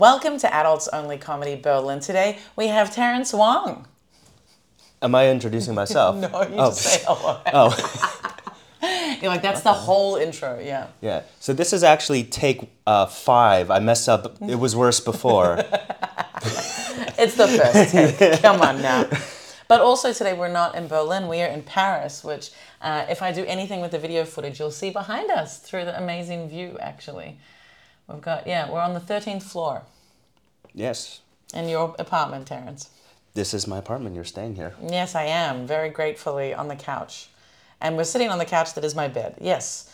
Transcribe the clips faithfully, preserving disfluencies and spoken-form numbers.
Welcome to Adults Only Comedy Berlin. Today we have Terence Wong. Am I introducing myself? No, you oh. just say hello. Oh. You're like, that's the whole intro, yeah. Yeah, so this is actually take uh, five. I messed up. It was worse before. It's the first take. Come on now. But also today we're not in Berlin. We are in Paris, which uh, if I do anything with the video footage, you'll see behind us through the amazing view, actually. We've got, yeah, we're on the thirteenth floor. Yes. In your apartment, Terence. This is my apartment. You're staying here. Yes, I am. Very gratefully on the couch. And we're sitting on the couch that is my bed. Yes.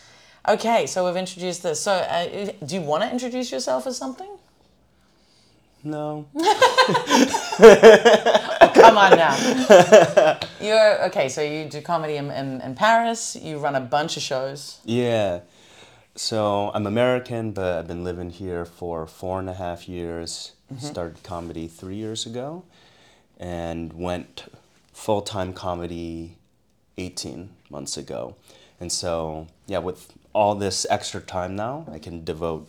Okay, so we've introduced this. So uh, do you want to introduce yourself as something? No. Oh, come on now. You're, okay, so you do comedy in, in, in Paris. You run a bunch of shows. Yeah. So I'm American, but I've been living here for four and a half years. Mm-hmm. Started comedy three years ago. And went full-time comedy eighteen months ago. And so, yeah, with all this extra time now, I can devote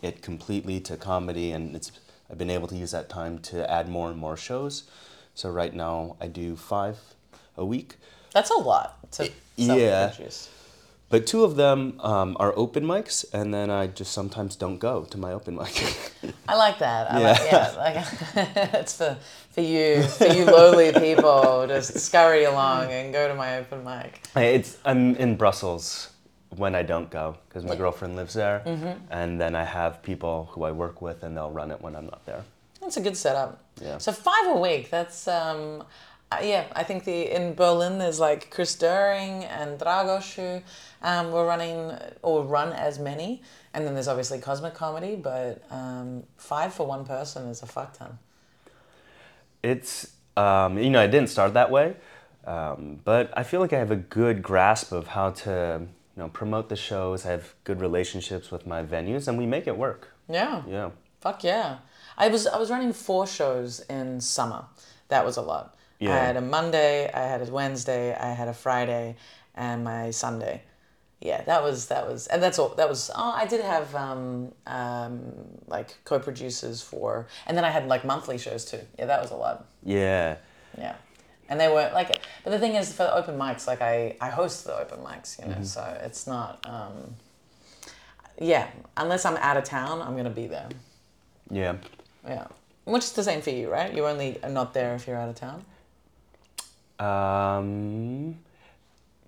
it completely to comedy, and it's I've been able to use that time to add more and more shows. So right now, I do five a week. That's a lot to Yeah, but two of them um, are open mics, and then I just sometimes don't go to my open mic. I like that. I yeah. Like, yeah, like, it's for, for you, for you lowly people, just scurry along and go to my open mic. It's I'm in Brussels when I don't go because my girlfriend lives there, mm-hmm. and then I have people who I work with, and they'll run it when I'm not there. That's a good setup. Yeah. So five a week. That's um, yeah. I think the in Berlin there's like Chris Dering and Dragosu. Um, we're running or run as many. And then there's obviously Cosmic Comedy, but um, five for one person is a fuck ton. It's, um, you know, I didn't start that way, um, but I feel like I have a good grasp of how to, you know, promote the shows. I have good relationships with my venues, and we make it work. Yeah. Yeah. Fuck yeah. I was I was running four shows in summer. That was a lot. Yeah. I had a Monday, I had a Wednesday, I had a Friday, and my Sunday. Yeah, that was, that was, and that's all, that was, oh, I did have, um, um, like, co-producers for, and then I had, like, monthly shows, too. Yeah, that was a lot. Yeah. Yeah. And they were, like, but the thing is, for the open mics, like, I, I host the open mics, you know, mm-hmm. so it's not, um, yeah, unless I'm out of town, I'm going to be there. Yeah. Yeah. Which is the same for you, right? You're only not there if you're out of town? Um,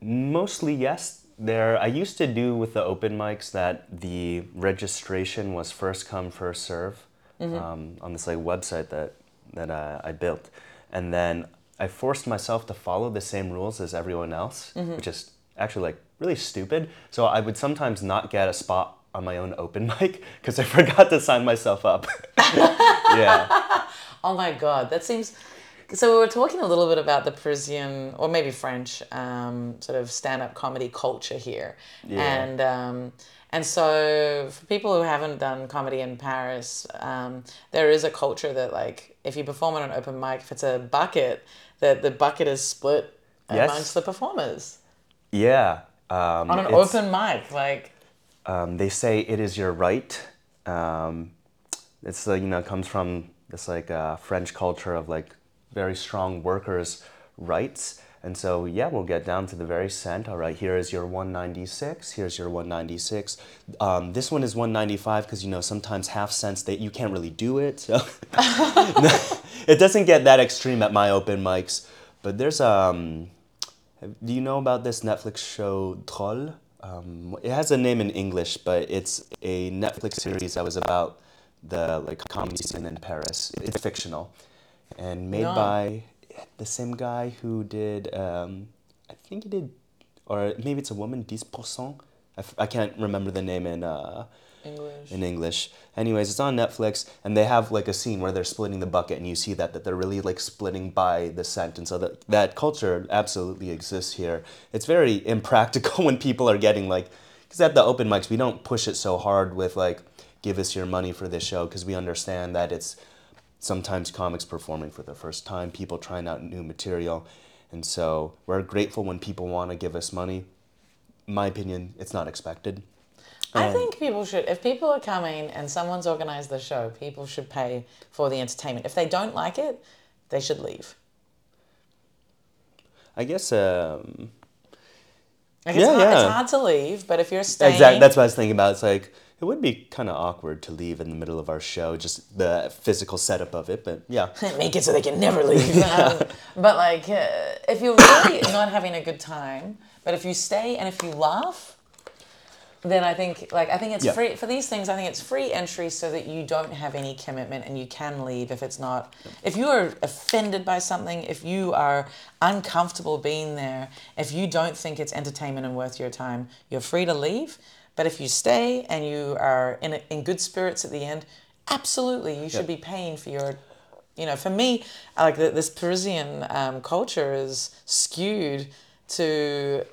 mostly, yes. There, I used to do with the open mics that the registration was first come, first serve, mm-hmm. um, on this like website that that uh, I built, and then I forced myself to follow the same rules as everyone else, mm-hmm. which is actually like really stupid. So I would sometimes not get a spot on my own open mic because I forgot to sign myself up. Yeah. Oh my God, that seems. So we were talking a little bit about the Parisian, or maybe French, um, sort of stand-up comedy culture here. Yeah. And um, and so for people who haven't done comedy in Paris, um, there is a culture that, like, if you perform on an open mic, if it's a bucket, that the bucket is split yes. amongst the performers. Yeah. Um, on an open mic, like... Um, they say it is your right. Um, it's, uh, you know, it comes from this, like, uh, French culture of, like, very strong workers' rights. And so, yeah, we'll get down to the very cent. All right, here is your one ninety-six. Here's your one ninety-six. Um, this one is one ninety-five because, you know, sometimes half cents, they, you can't really do it. So. It doesn't get that extreme at my open mics. But there's, um, do you know about this Netflix show, Troll? Um, it has a name in English, but it's a Netflix series that was about the, like, comedy scene in Paris. It's fictional. And made no. by the same guy who did, um, I think he did, or maybe it's a woman, ten percent. I, f- I can't remember the name in uh, English. In English. Anyways, it's on Netflix, and they have like a scene where they're splitting the bucket, and you see that that they're really like splitting by the cent. And so that that culture absolutely exists here. It's very impractical when people are getting like, because at the open mics we don't push it so hard with like, give us your money for this show, because we understand that it's. Sometimes comics performing for the first time, people trying out new material. And so we're grateful when people want to give us money. My opinion, it's not expected. I um, think people should, if people are coming and someone's organised the show, people should pay for the entertainment. If they don't like it, they should leave. I guess... Um, I guess yeah, it's, hard, yeah. it's hard to leave, but if you're staying... Exactly, that's what I was thinking about. It's like, it would be kind of awkward to leave in the middle of our show, just the physical setup of it, but yeah. Make it so they can never leave. yeah. um, but like, uh, if you're really not having a good time, but if you stay and if you laugh... Then I think, like, I think it's yeah. free for these things. I think it's free entry so that you don't have any commitment and you can leave if it's not. If you are offended by something, if you are uncomfortable being there, if you don't think it's entertainment and worth your time, you're free to leave. But if you stay and you are in in good spirits at the end, absolutely, you should yeah. be paying for your. You know, for me, like the, this Parisian um, culture is skewed to.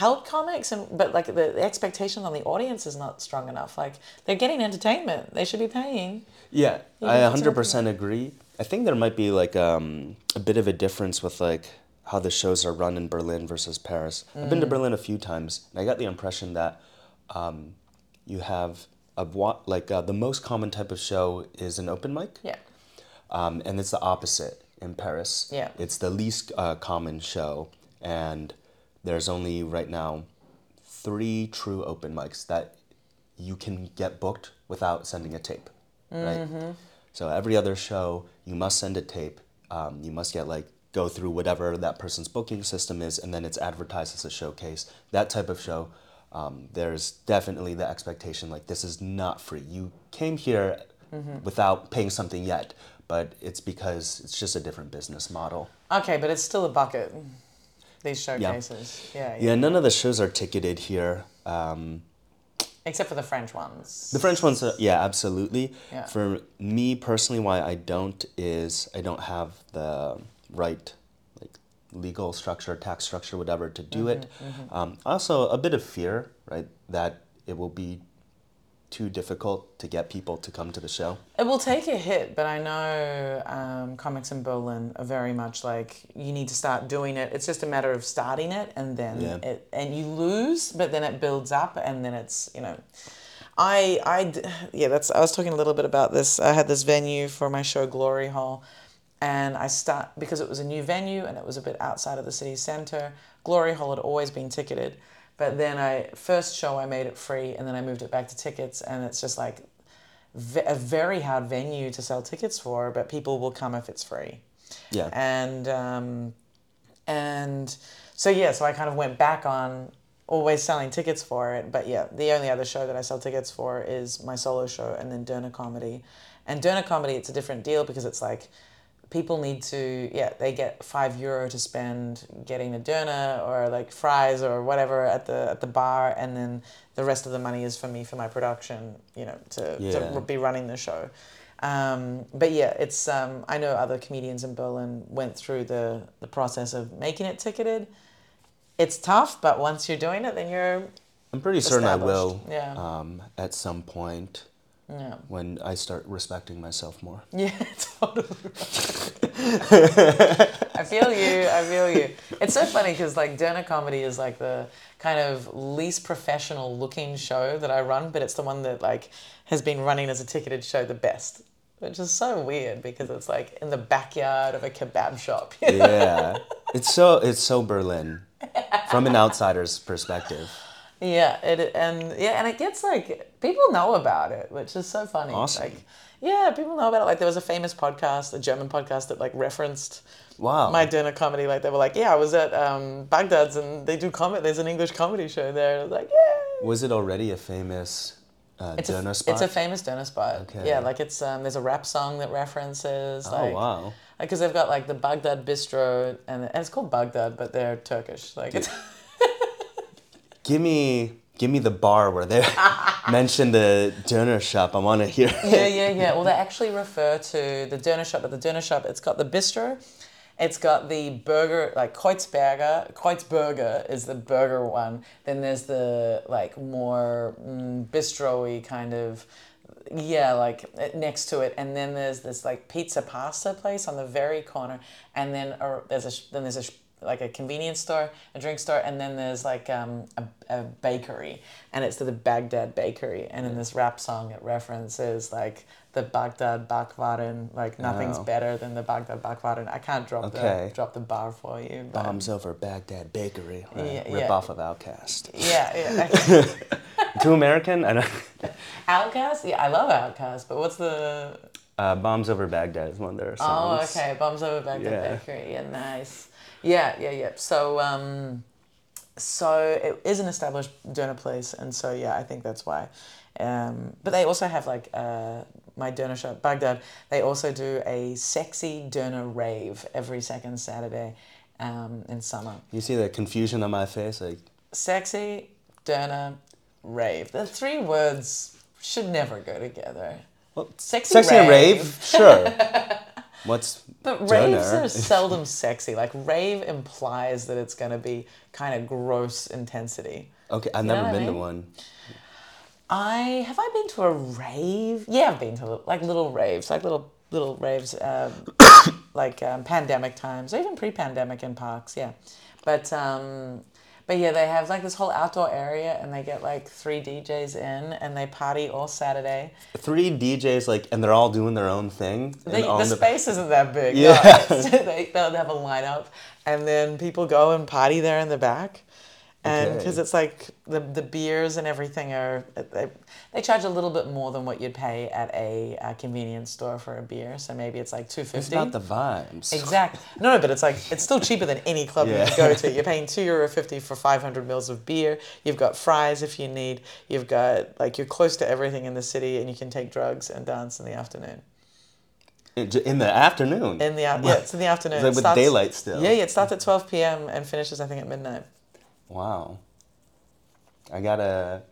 Help comics, and but like the, the expectation on the audience is not strong enough. Like they're getting entertainment, they should be paying. Yeah, I one hundred percent agree. I think there might be like um, a bit of a difference with like how the shows are run in Berlin versus Paris. Mm. I've been to Berlin a few times, and I got the impression that um, you have a like uh, the most common type of show is an open mic. Yeah, um, and it's the opposite in Paris. Yeah, it's the least uh, common show, and there's only right now three true open mics that you can get booked without sending a tape, right? Mm-hmm. So every other show, you must send a tape. Um, you must get like go through whatever that person's booking system is, and then it's advertised as a showcase. That type of show, um, there's definitely the expectation like this is not free. You came here mm-hmm. without paying something yet, but it's because it's just a different business model. Okay, but it's still a bucket. These showcases. Yeah. Yeah, yeah. yeah, none of the shows are ticketed here. Um, Except for the French ones. The French ones, are, yeah, absolutely. Yeah. For me personally, why I don't is I don't have the right like legal structure, tax structure, whatever, to do mm-hmm, it. Mm-hmm. Um, also, a bit of fear, right, that it will be too difficult to get people to come to the show. It will take a hit, but I know um, comics in Berlin are very much like, you need to start doing it. It's just a matter of starting it, and then yeah. it, and you lose, but then it builds up, and then it's, you know. I, I, yeah, that's, I was talking a little bit about this. I had this venue for my show, Glory Hole, and I start, because it was a new venue, and it was a bit outside of the city centre, Glory Hole had always been ticketed. But then I, first show I made it free, and then I moved it back to tickets, and it's just like v- a very hard venue to sell tickets for, but people will come if it's free. Yeah. And, um, and so yeah, so I kind of went back on always selling tickets for it, but yeah, the only other show that I sell tickets for is my solo show and then Döner Comedy. And Döner Comedy, it's a different deal because it's like, people need to, yeah, they get five euro to spend getting a doner or like fries or whatever at the at the bar, and then the rest of the money is for me for my production, you know, to, yeah. to be running the show. Um, but yeah, it's um, I know other comedians in Berlin went through the the process of making it ticketed. It's tough, but once you're doing it, then you're. I'm pretty certain I will. Yeah. Um, at some point. Yeah. When I start respecting myself more. Yeah, totally. Right. I feel you. I feel you. It's so funny because like Döner Comedy is like the kind of least professional looking show that I run, but it's the one that like has been running as a ticketed show the best, which is so weird because it's like in the backyard of a kebab shop. You know? Yeah, it's so it's so Berlin from an outsider's perspective. Yeah, it and yeah, and it gets like people know about it, which is so funny. Awesome. Like, yeah, people know about it. Like there was a famous podcast, a German podcast that like referenced wow. my Döner Comedy. Like they were like, yeah, I was at um, Baghdad's and they do comedy. There's an English comedy show there. And I was like, yeah. Was it already a famous uh, it's Döner a, spot? It's a famous Döner spot. Okay. Yeah, like it's um, there's a rap song that references. Oh like, wow. Because like, they've got like the Baghdad Bistro and, and it's called Baghdad, but they're Turkish. Like Dude. It's. Give me, give me the bar where they mention the doner shop. I want to hear it. Yeah, yeah, yeah. Well, they actually refer to the doner shop, but the doner shop, it's got the bistro. It's got the burger, like Kreuzberger. Kreuzburger is the burger one. Then there's the like more mm, bistro-y kind of, yeah, like next to it. And then there's this like pizza pasta place on the very corner. And then uh, there's a then there's a like a convenience store, a drink store, and then there's like um, a, a bakery, and it's to the Baghdad Bakery, and in this rap song it references like the Baghdad Bakwaren, like nothing's oh. better than the Baghdad Bakwaren. I can't drop okay. the drop the bar for you. But... Bombs over Baghdad Bakery, right? yeah, rip yeah. off of Outkast. Yeah, yeah. Too American, I know. Outkast, yeah, I love Outkast, but what's the uh, Bombs over Baghdad is one of their songs. Oh, okay, Bombs over Baghdad yeah. Bakery, yeah, nice. Yeah, yeah, yeah. So, um, so it is an established döner place, and so yeah, I think that's why. Um, but they also have like uh, my döner shop, Baghdad. They also do a sexy döner rave every second Saturday um, in summer. You see the confusion on my face, like sexy döner rave. The three words should never go together. Well, sexy, sexy rave. rave, sure. What's but raves döner? Are seldom sexy. Like rave implies that it's going to be kind of gross intensity. Okay, I've you never been I mean? to one. I have I been to a rave? Yeah, I've been to like little raves, like little little raves, um, like um, pandemic times, or even pre-pandemic in parks. Yeah, but um, but yeah, they have like this whole outdoor area, and they get like three D Js in, and they party all Saturday. Three D Js, like, and they're all doing their own thing. They, the space the... isn't that big. Yeah, no, so they they'll have a lineup, and then people go and party there in the back. And because it's like the the beers and everything are, they, they charge a little bit more than what you'd pay at a, a convenience store for a beer. So maybe it's like two fifty. It's not the vibes. Exactly. No, no, but it's like, it's still cheaper than any club yeah. you go to. You're paying two euro fifty for five hundred mils of beer. You've got fries if you need. You've got, like, you're close to everything in the city, and you can take drugs and dance in the afternoon. In the afternoon? In the, yeah, it's in the afternoon. It's like with starts, daylight still. Yeah, yeah, it starts at twelve p.m. and finishes, I think, at midnight. Wow. I gotta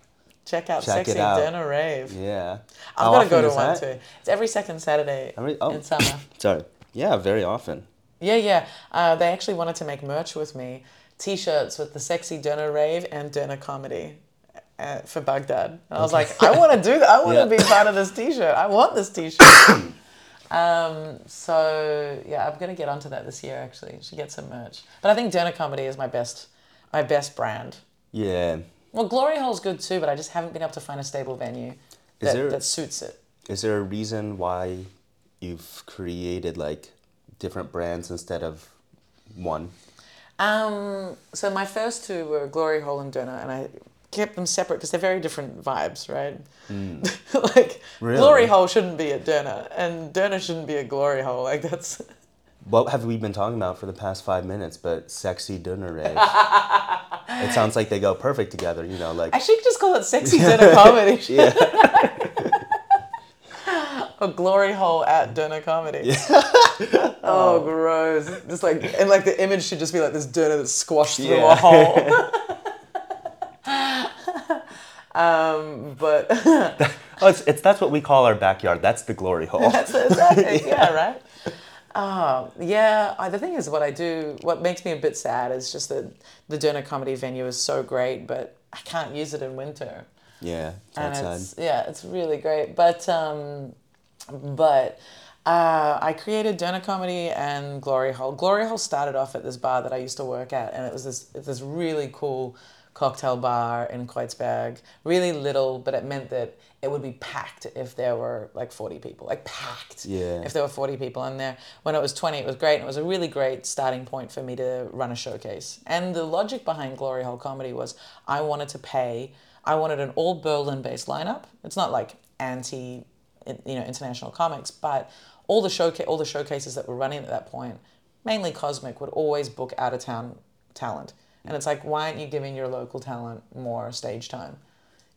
check out check Sexy Döner Rave. Yeah. I've gotta go to one too. It's every second Saturday every, oh. in summer. Sorry. Yeah, very often. Yeah, yeah. Uh, they actually wanted to make merch with me, T-shirts with the Sexy Döner Rave and Döner Comedy uh, for Baghdad. And I was okay. like, I want to do that. I want to yeah. be part of this T-shirt. I want this T-shirt. Um, so yeah, I'm gonna get onto that this year. Actually, should get some merch. But I think Döner Comedy is my best. My best brand. Yeah. Well, Glory Hole's good too, but I just haven't been able to find a stable venue that, is there, that suits it. Is there a reason why you've created like different brands instead of one? Um, so my first two were Glory Hole and Döner, and I kept them separate because they're very different vibes, right? Mm. Like really? Glory Hole shouldn't be at Döner, and Döner shouldn't be at Glory Hole. Like that's. What have we been talking about for the past five minutes? But sexy döner rave. It sounds like they go perfect together. You know, like I should just call it sexy döner comedy. Yeah. Or glory hole at döner comedy. Yeah. oh, oh, gross! Just like and like the image should just be like this döner that's squashed through yeah. a hole. um, but oh, it's, it's that's what we call our backyard. That's the glory hole. That's exactly yeah. yeah, right. Oh, yeah. I, the thing is, what I do, what makes me a bit sad is just that the Döner Comedy venue is so great, but I can't use it in winter. Yeah, that's and it's, sad. Yeah, it's really great. But um, but uh, I created Döner Comedy and Glory Hole. Glory Hole started off at this bar that I used to work at, and it was this this really cool cocktail bar in Kreuzberg. Really little, but it meant that it would be packed if there were like forty people, like packed yeah. if there were forty people in there. When it was twenty, it was great. And it was a really great starting point for me to run a showcase. And the logic behind Glory Hole Comedy was I wanted to pay, I wanted an all Berlin based lineup. It's not like anti, you know, international comics, but all the showca- all the showcases that were running at that point, mainly Cosmic, would always book out of town talent. And it's like, why aren't you giving your local talent more stage time?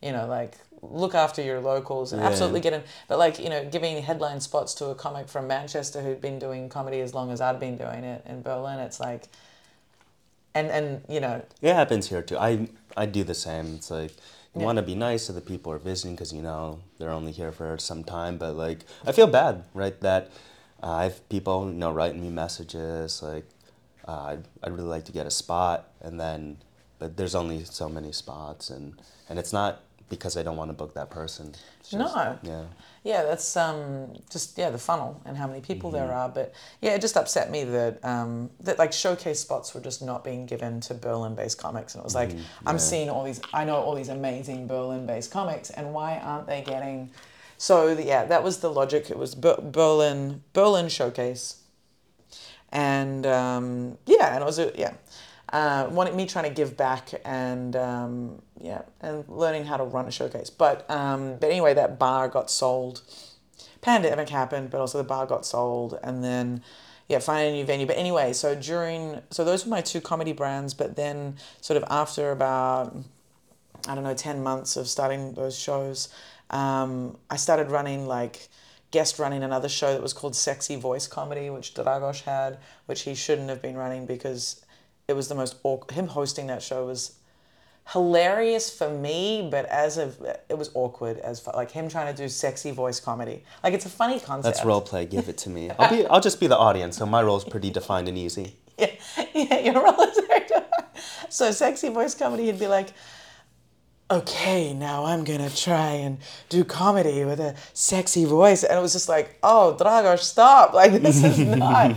You know, like, look after your locals and yeah. absolutely get in. But, like, you know, giving headline spots to a comic from Manchester who'd been doing comedy as long as I'd been doing it in Berlin, it's like, and, and you know. It happens here, too. I I do the same. It's like, you yeah. want to be nice to the people who are visiting because, you know, they're only here for some time. But, like, I feel bad, right, that uh, I have people, you know, writing me messages, like, uh, I'd, I'd really like to get a spot. And then, but there's only so many spots. And, and it's not because I don't want to book that person. It's just, no. Yeah. Yeah, that's um, just, yeah, the funnel and how many people mm-hmm. there are. But yeah, it just upset me that, um, that like showcase spots were just not being given to Berlin-based comics. And it was like, mm-hmm. yeah. I'm seeing all these, I know all these amazing Berlin-based comics, and why aren't they getting, so the, yeah, that was the logic. It was Ber- Berlin, Berlin showcase. And um, yeah, and it was, a, yeah. Uh, wanted me trying to give back and um, yeah, and learning how to run a showcase. But um, but anyway, that bar got sold. Pandemic happened, but also the bar got sold, and then yeah, finding a new venue. But anyway, so during so those were my two comedy brands. But then sort of after about I don't know ten months of starting those shows, um, I started running like. guest running another show that was called Sexy Voice Comedy, which Dragosu had, which he shouldn't have been running because it was the most awkward. Him hosting that show was hilarious for me, but as a it was awkward as far, like him trying to do sexy voice comedy. Like it's a funny concept. That's role play. Give it to me. I'll be. I'll just be the audience. So my role's pretty defined and easy. Yeah, yeah, your role is very defined. So Sexy Voice Comedy, he'd be like. Okay, now I'm gonna try and do comedy with a sexy voice, and it was just like, oh, Dragosu, stop! Like this is not.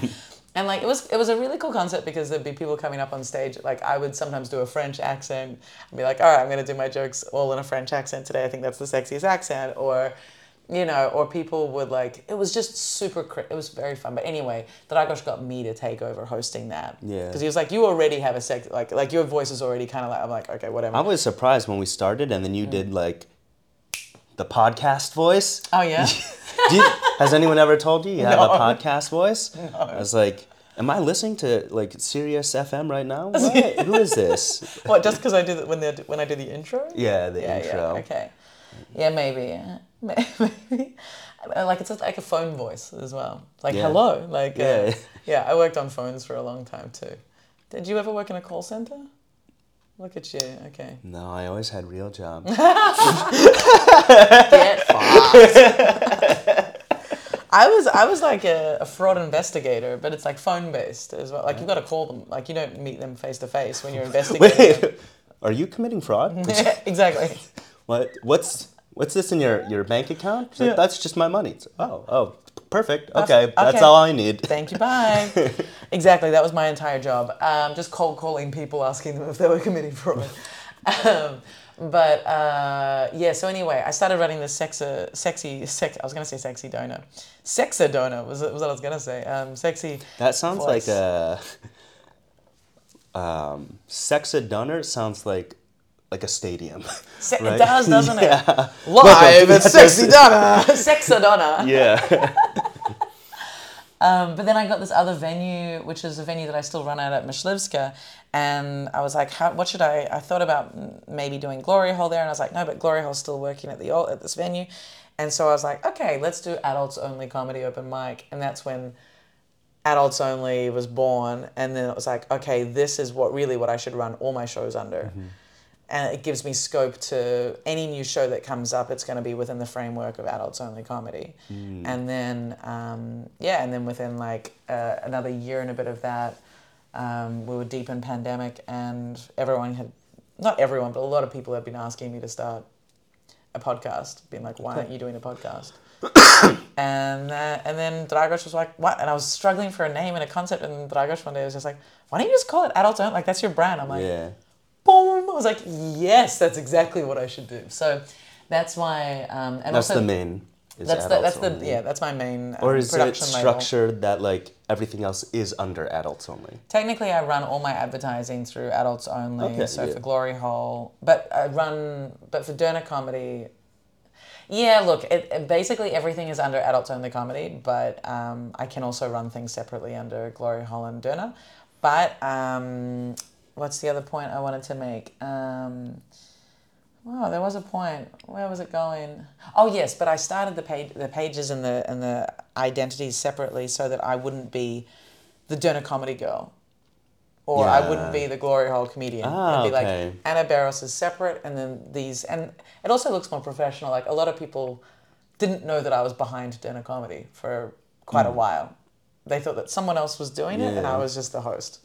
And like it was, it was a really cool concept because there'd be people coming up on stage. Like I would sometimes do a French accent and be like, all right, I'm gonna do my jokes all in a French accent today. I think that's the sexiest accent, or, you know, or people would like. It was just super. It was very fun. But anyway, Dragosu got me to take over hosting that. Yeah. Because he was like, you already have a sex. Like, like your voice is already kind of like. I'm like, okay, whatever. I was surprised when we started, and then you mm. did like, the podcast voice. Oh yeah. you, has anyone ever told you you have no. a podcast voice? No. I was like. Am I listening to like Sirius F M right now? What? Who is this? What? Just because I do that when the when I do the intro? Yeah, the yeah, intro. Yeah, okay. Yeah, maybe. Maybe. Like it's like a phone voice as well. Like yeah. hello. Like yeah. Uh, yeah. I worked on phones for a long time too. Did you ever work in a call center? Look at you. Okay. No, I always had real jobs. Get fucked. I was I was like a, a fraud investigator, but it's like phone based as well. Like you've got to call them. Like you don't meet them face to face when you're investigating. Wait, them. Are you committing fraud? Yeah, exactly. What what's what's this in your, your bank account? Like, yeah. That's just my money. It's, oh oh, perfect. Okay, okay, that's all I need. Thank you. Bye. Exactly. That was my entire job. Um, just cold calling people, asking them if they were committing fraud. Um, But, uh, yeah, so anyway, I started running this sexy, sexy, sex, I was going to say sexy donor. Sexy donor was, was what I was going to say. Um, sexy. That sounds voice. like a, um, sexy donor sounds like, like a stadium. Se- right? It does, doesn't yeah. it? Live at Sexy Döner. Sexy Döner. Yeah. Um, but then I got this other venue, which is a venue that I still run at at Mischlivska, and I was like, how, what should I, I thought about maybe doing Glory Hole there, and I was like, no, but Glory Hole's still working at the at this venue, and so I was like, okay, let's do Adults Only Comedy Open Mic, and that's when Adults Only was born, and then it was like, okay, this is what really what I should run all my shows under. Mm-hmm. And it gives me scope to any new show that comes up, it's going to be within the framework of Adults Only Comedy. Mm. And then, um, yeah, and then within like uh, another year and a bit of that, um, we were deep in pandemic and everyone had, not everyone, but a lot of people had been asking me to start a podcast, being like, why aren't you doing a podcast? and uh, and then Dragosu was like, what? And I was struggling for a name and a concept, and Dragosu one day was just like, why don't you just call it Adults Only? Like, that's your brand. I'm like... Yeah. Boom! I was like, yes, that's exactly what I should do. So that's why. Um, and that's also, the main. Is that's the, that's only. the yeah. That's my main. Um, or is it structured label. That like everything else is under Adults Only? Technically, I run all my advertising through Adults Only. Okay, so yeah. for Glory Hole, but I run, but for Döner Comedy. Yeah, look, it, it basically everything is under Adults Only Comedy, but um, I can also run things separately under Glory Hole and Döner, but. Um, What's the other point I wanted to make? Um, wow, there was a point. Where was it going? Oh yes, but I started the page, the pages and the and the identities separately so that I wouldn't be the Döner Comedy Girl, or yeah. I wouldn't be the Glory Hole comedian. Ah, I'd be okay. Like Anna Barros is separate, and then these, and it also looks more professional. Like a lot of people didn't know that I was behind Döner Comedy for quite mm. a while. They thought that someone else was doing yeah. it, and I was just the host.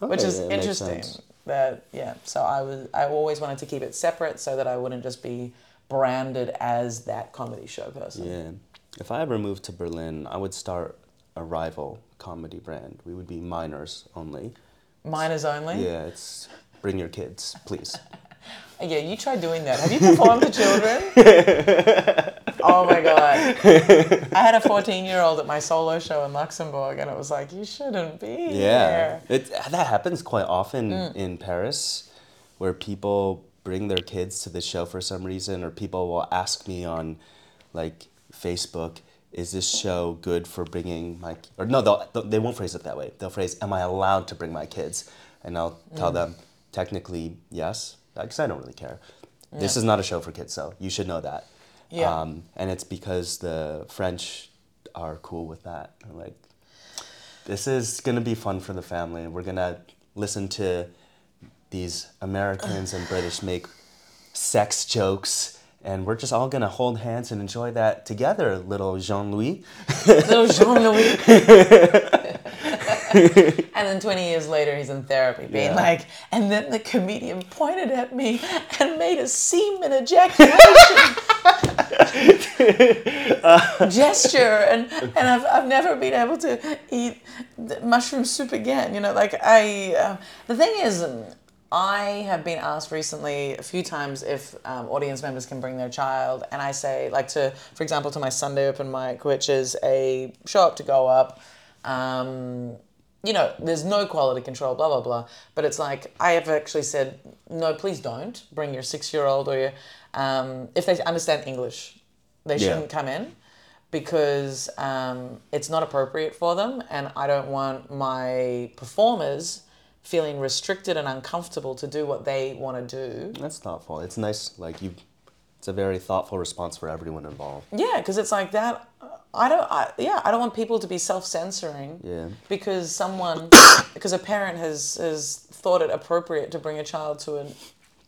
Okay, which is interesting. But yeah, so I was I always wanted to keep it separate so that I wouldn't just be branded as that comedy show person. Yeah. If I ever moved to Berlin, I would start a rival comedy brand. We would be Minors Only. Minors Only? Yeah, it's bring your kids, please. Yeah, you try doing that. Have you performed for children? Oh my God. I had a fourteen-year-old at my solo show in Luxembourg, and it was like, you shouldn't be yeah. here. It, that happens quite often mm. in Paris, where people bring their kids to the show for some reason, or people will ask me on, like, Facebook, is this show good for bringing my... Or no, they'll, they won't phrase it that way. They'll phrase, am I allowed to bring my kids? And I'll tell mm. them, technically, yes, because I don't really care. Yeah. This is not a show for kids, so you should know that. Yeah. Um, and it's because the French are cool with that. They're like, this is going to be fun for the family. We're going to listen to these Americans and British make sex jokes, and we're just all going to hold hands and enjoy that together, little Jean-Louis. Little Jean-Louis. And then twenty years later, he's in therapy, being yeah. like, and then the comedian pointed at me and made a semen ejaculation. uh, gesture and, and I've I've never been able to eat mushroom soup again. You know, like I uh, the thing is, I have been asked recently a few times if um, audience members can bring their child, and I say, like, to for example to my Sunday open mic, which is a show up to go up. Um, you know, there's no quality control, blah blah blah. But it's like I have actually said, no, please don't bring your six-year-old or your. Um, if they understand English, they yeah. shouldn't come in because um, it's not appropriate for them. And I don't want my performers feeling restricted and uncomfortable to do what they want to do. That's thoughtful. It's nice. Like you, it's a very thoughtful response for everyone involved. Yeah, because it's like that. I don't. I, yeah, I don't want people to be self-censoring. Yeah. Because someone, because a parent has has thought it appropriate to bring a child to an.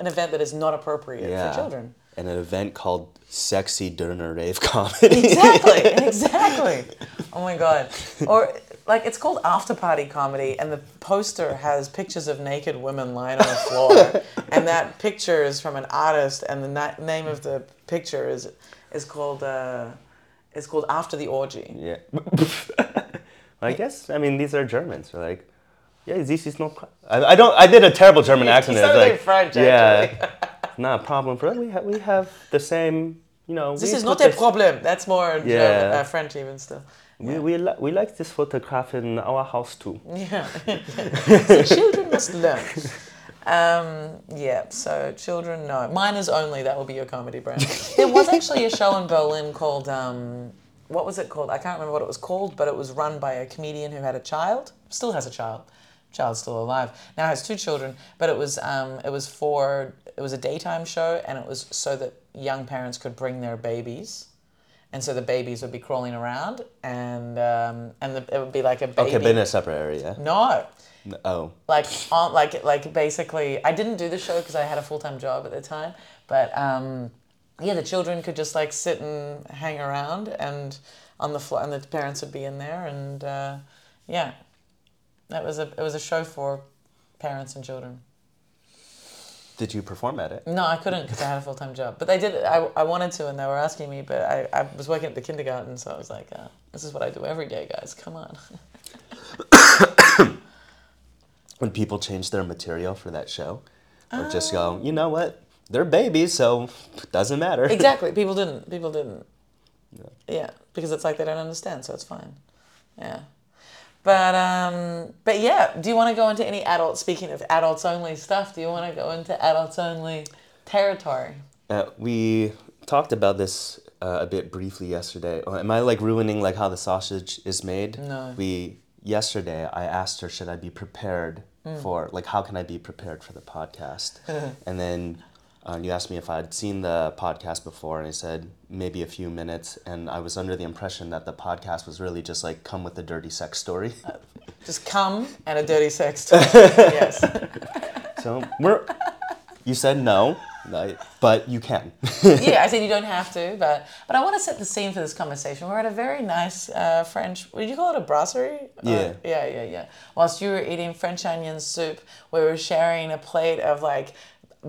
An event that is not appropriate yeah. for children. And an event called Sexy Döner Rave Comedy. Exactly, exactly. Oh my God. Or, like, it's called After Party Comedy, and the poster has pictures of naked women lying on the floor. And that picture is from an artist, and the na- name of the picture is is called uh, it's called After the Orgy. Yeah. Well, I guess, I mean, these are Germans, so like... Yeah, this is not... I, I don't... I did a terrible German accent. It's like French, actually. Yeah, not a problem for us. We have, we have the same, you know... This is not a problem. That's more yeah. German, uh, French even still. Yeah. We we, li- we like this photograph in our house too. Yeah. So children must learn. Um, yeah, so children, no. Minors Only, that will be your comedy brand. There was actually a show in Berlin called... Um, what was it called? I can't remember what it was called, but it was run by a comedian who had a child. Still has a child. Child's still alive. Now has two children, but it was um, it was for it was a daytime show, and it was so that young parents could bring their babies, and so the babies would be crawling around, and um, and the, it would be like a baby. Okay, but in a separate area. No. Oh. Like on, like like basically, I didn't do the show because I had a full time job at the time, but um, yeah, the children could just like sit and hang around, and on the floor, and the parents would be in there, and uh, yeah. That was a it was a show for parents and children. Did you perform at it? No, I couldn't because I had a full time job. But they did. I I wanted to, and they were asking me, but I, I was working at the kindergarten, so I was like, uh, this is what I do every day, guys. Come on. When people change their material for that show, or uh, just go, you know what? They're babies, so it doesn't matter. Exactly. People didn't. People didn't. Yeah. Yeah, because it's like they don't understand, so it's fine. Yeah. But um, but yeah, do you want to go into any adult, speaking of adults only stuff, do you want to go into adults only territory? Uh, we talked about this uh, a bit briefly yesterday. Oh, am I like ruining like how the sausage is made? No. We, yesterday I asked her, should I be prepared mm. for, like how can I be prepared for the podcast? And then uh, you asked me if I'd seen the podcast before, and I said maybe a few minutes, and I was under the impression that the podcast was really just like come with a dirty sex story. uh, just come and a dirty sex story. Yes. So we're. You said no. Night. But you can. Yeah, I said you don't have to, but but I want to set the scene for this conversation. We're at a very nice uh, French, what did you call it, a brasserie? Yeah. Uh, yeah, yeah, yeah. Whilst you were eating French onion soup, we were sharing a plate of like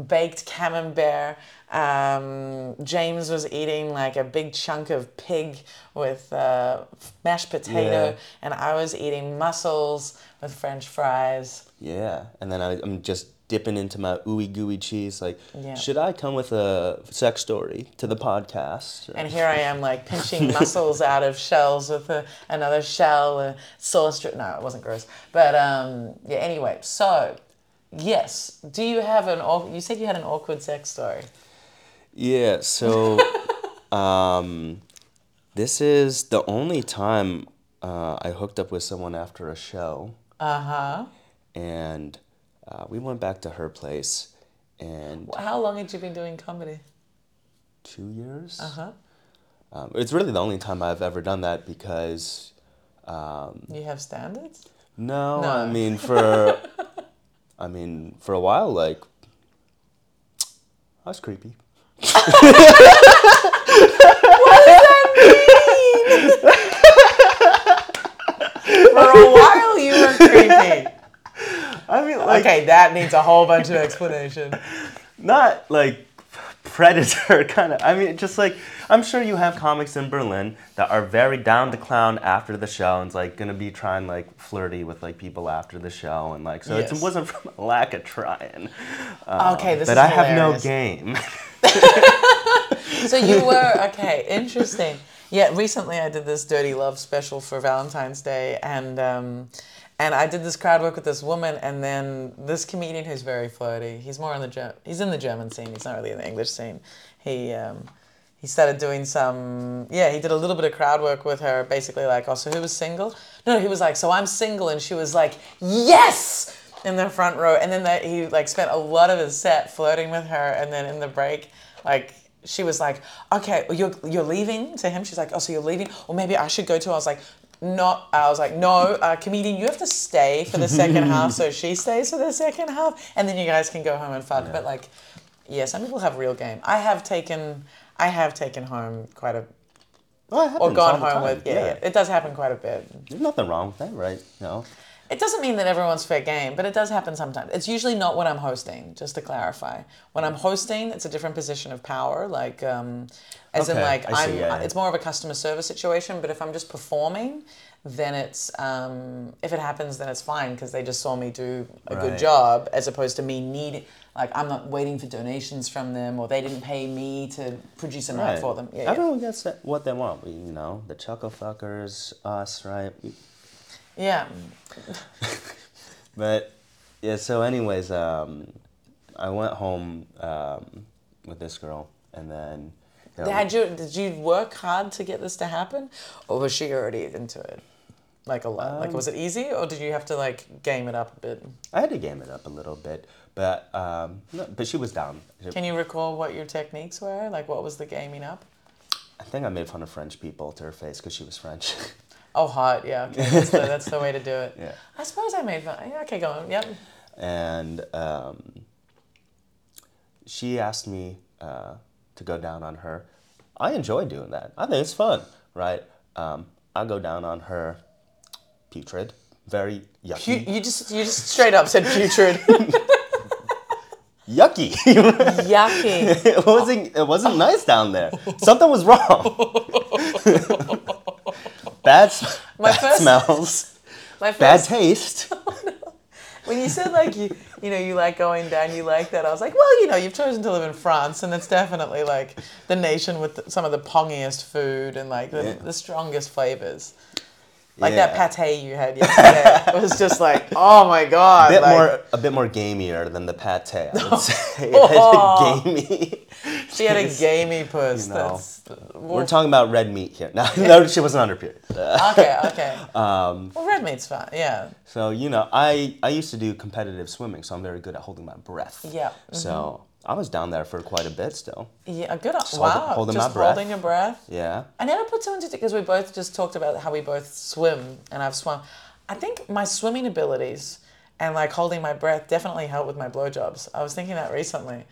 baked camembert. Um, James was eating like a big chunk of pig with uh, mashed potato, yeah. And I was eating mussels with French fries. Yeah, and then I, I'm just dipping into my ooey gooey cheese, like, yeah. Should I come with a sex story to the podcast? And here I am, like, pinching mussels out of shells with a, another shell, a sauce strip. No, it wasn't gross. But, um, yeah, anyway, so, yes. Do you have an, you said you had an awkward sex story. Yeah, so, um, this is the only time uh, I hooked up with someone after a show. Uh-huh. And... Uh, we went back to her place, and... How long had you been doing comedy? Two years. Uh-huh. Um, it's really the only time I've ever done that because... Um, you have standards? No, no. I mean, for... I mean, for a while, like... I was creepy. What does that mean? For a while, you were creepy. I mean, like, okay, that needs a whole bunch of explanation. Not like predator kind of. I mean, just like, I'm sure you have comics in Berlin that are very down to clown after the show and like gonna be trying like flirty with like people after the show and like so yes. It wasn't from a lack of trying. Um, okay, this but is I hilarious. Have no game. So you were okay, interesting. Yeah, recently I did this Dirty Love special for Valentine's Day and. Um, And I did this crowd work with this woman, and then this comedian who's very flirty. He's more on the German. He's in the German scene. He's not really in the English scene. He um, he started doing some. Yeah, he did a little bit of crowd work with her. Basically, like, oh, so who was single? No, he was like, so I'm single, and she was like, yes, in the front row. And then that he like spent a lot of his set flirting with her, and then in the break, like. She was like, okay, you're you're leaving to him. She's like, oh, so you're leaving? Or maybe I should go too. I was like, not. I was like, no, uh, comedian, you have to stay for the second half. So she stays for the second half, and then you guys can go home and fuck. Yeah. But like, yeah, some people have real game. I have taken, I have taken home quite a, well, it happens or gone home with. Yeah, yeah. yeah, it does happen quite a bit. There's nothing wrong with that, right? No. It doesn't mean that everyone's fair game, but it does happen sometimes. It's usually not when I'm hosting, just to clarify. When I'm hosting, it's a different position of power, like, um, as okay, in like, I I'm, yeah. it's more of a customer service situation, but if I'm just performing, then it's, um, if it happens, then it's fine, because they just saw me do a right. good job, as opposed to me needing, like, I'm not waiting for donations from them, or they didn't pay me to produce a night right. for them. Yeah, everyone yeah. gets what they want, you know, the chuckle fuckers, us, right? Yeah. But, yeah, so anyways, um, I went home um, with this girl, and then... You know, Had you, did you work hard to get this to happen, or was she already into it? Like, a lot? Um, like, was it easy, or did you have to, like, game it up a bit? I had to game it up a little bit, but um, no, but she was down. Can you recall what your techniques were? Like, what was the gaming up? I think I made fun of French people to her face, because she was French. Oh, hot, yeah. Okay. That's, the, that's the way to do it. Yeah. I suppose I made fun. Okay, go on. Yep. And um, she asked me uh, to go down on her. I enjoy doing that. I think it's fun, right? Um, I go down on her. Putrid. Very yucky. Pu- you just you just straight up said putrid. Yucky. Yucky. It wasn't. It wasn't nice down there. Something was wrong. Bad, my bad first, smells, my first, bad taste. Oh no. When you said like, you you know, you like going down, you like that, I was like, well, you know, you've chosen to live in France and it's definitely like the nation with the, some of the pongiest food and like the, yeah. the strongest flavors. Like yeah. that pate you had yesterday. It was just like, oh my God. A bit, like, more, a bit more gamier than the pate, I would say. Oh. It had a gamey... She had a gamey puss. You know, that's, we're talking about red meat here. No, no, she wasn't under period. Okay, okay. Um, well, red meat's fine, yeah. So, you know, I, I used to do competitive swimming, so I'm very good at holding my breath. Yeah. Mm-hmm. So I was down there for quite a bit still. Yeah, good. Just wow. Hold, holding just my breath. holding your breath. Yeah. I never put someone to because we both just talked about how we both swim, and I've swum. I think my swimming abilities and like holding my breath definitely helped with my blowjobs. I was thinking that recently.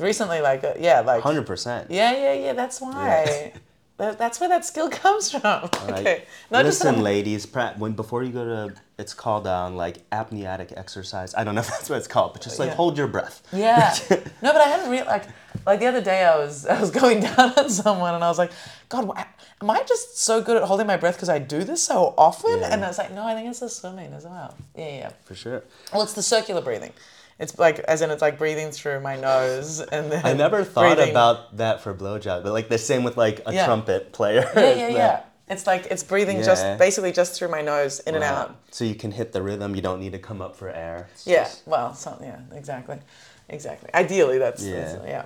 recently, like, uh, yeah, like... one hundred percent. Yeah, yeah, yeah, that's why. Yeah. that, that's where that skill comes from. Like, okay. Not listen, just ladies, pra- when before you go to... It's called um, like apneic exercise. I don't know if that's what it's called, but just like yeah. hold your breath. Yeah. No, but I hadn't really, like, like the other day I was I was going down on someone and I was like, God, why, am I just so good at holding my breath because I do this so often? Yeah. And I was like, no, I think it's the swimming as well. Yeah, yeah. For sure. Well, it's the circular breathing. It's like, as in it's like breathing through my nose and then I never thought breathing. About that for blowjob, but like the same with like a yeah. trumpet player. Yeah, yeah, yeah. It's like, it's breathing yeah. just, basically just through my nose, in wow. and out. So you can hit the rhythm, you don't need to come up for air. It's yeah, just... well, so, yeah, exactly, exactly. Ideally, that's, yeah. That's, yeah.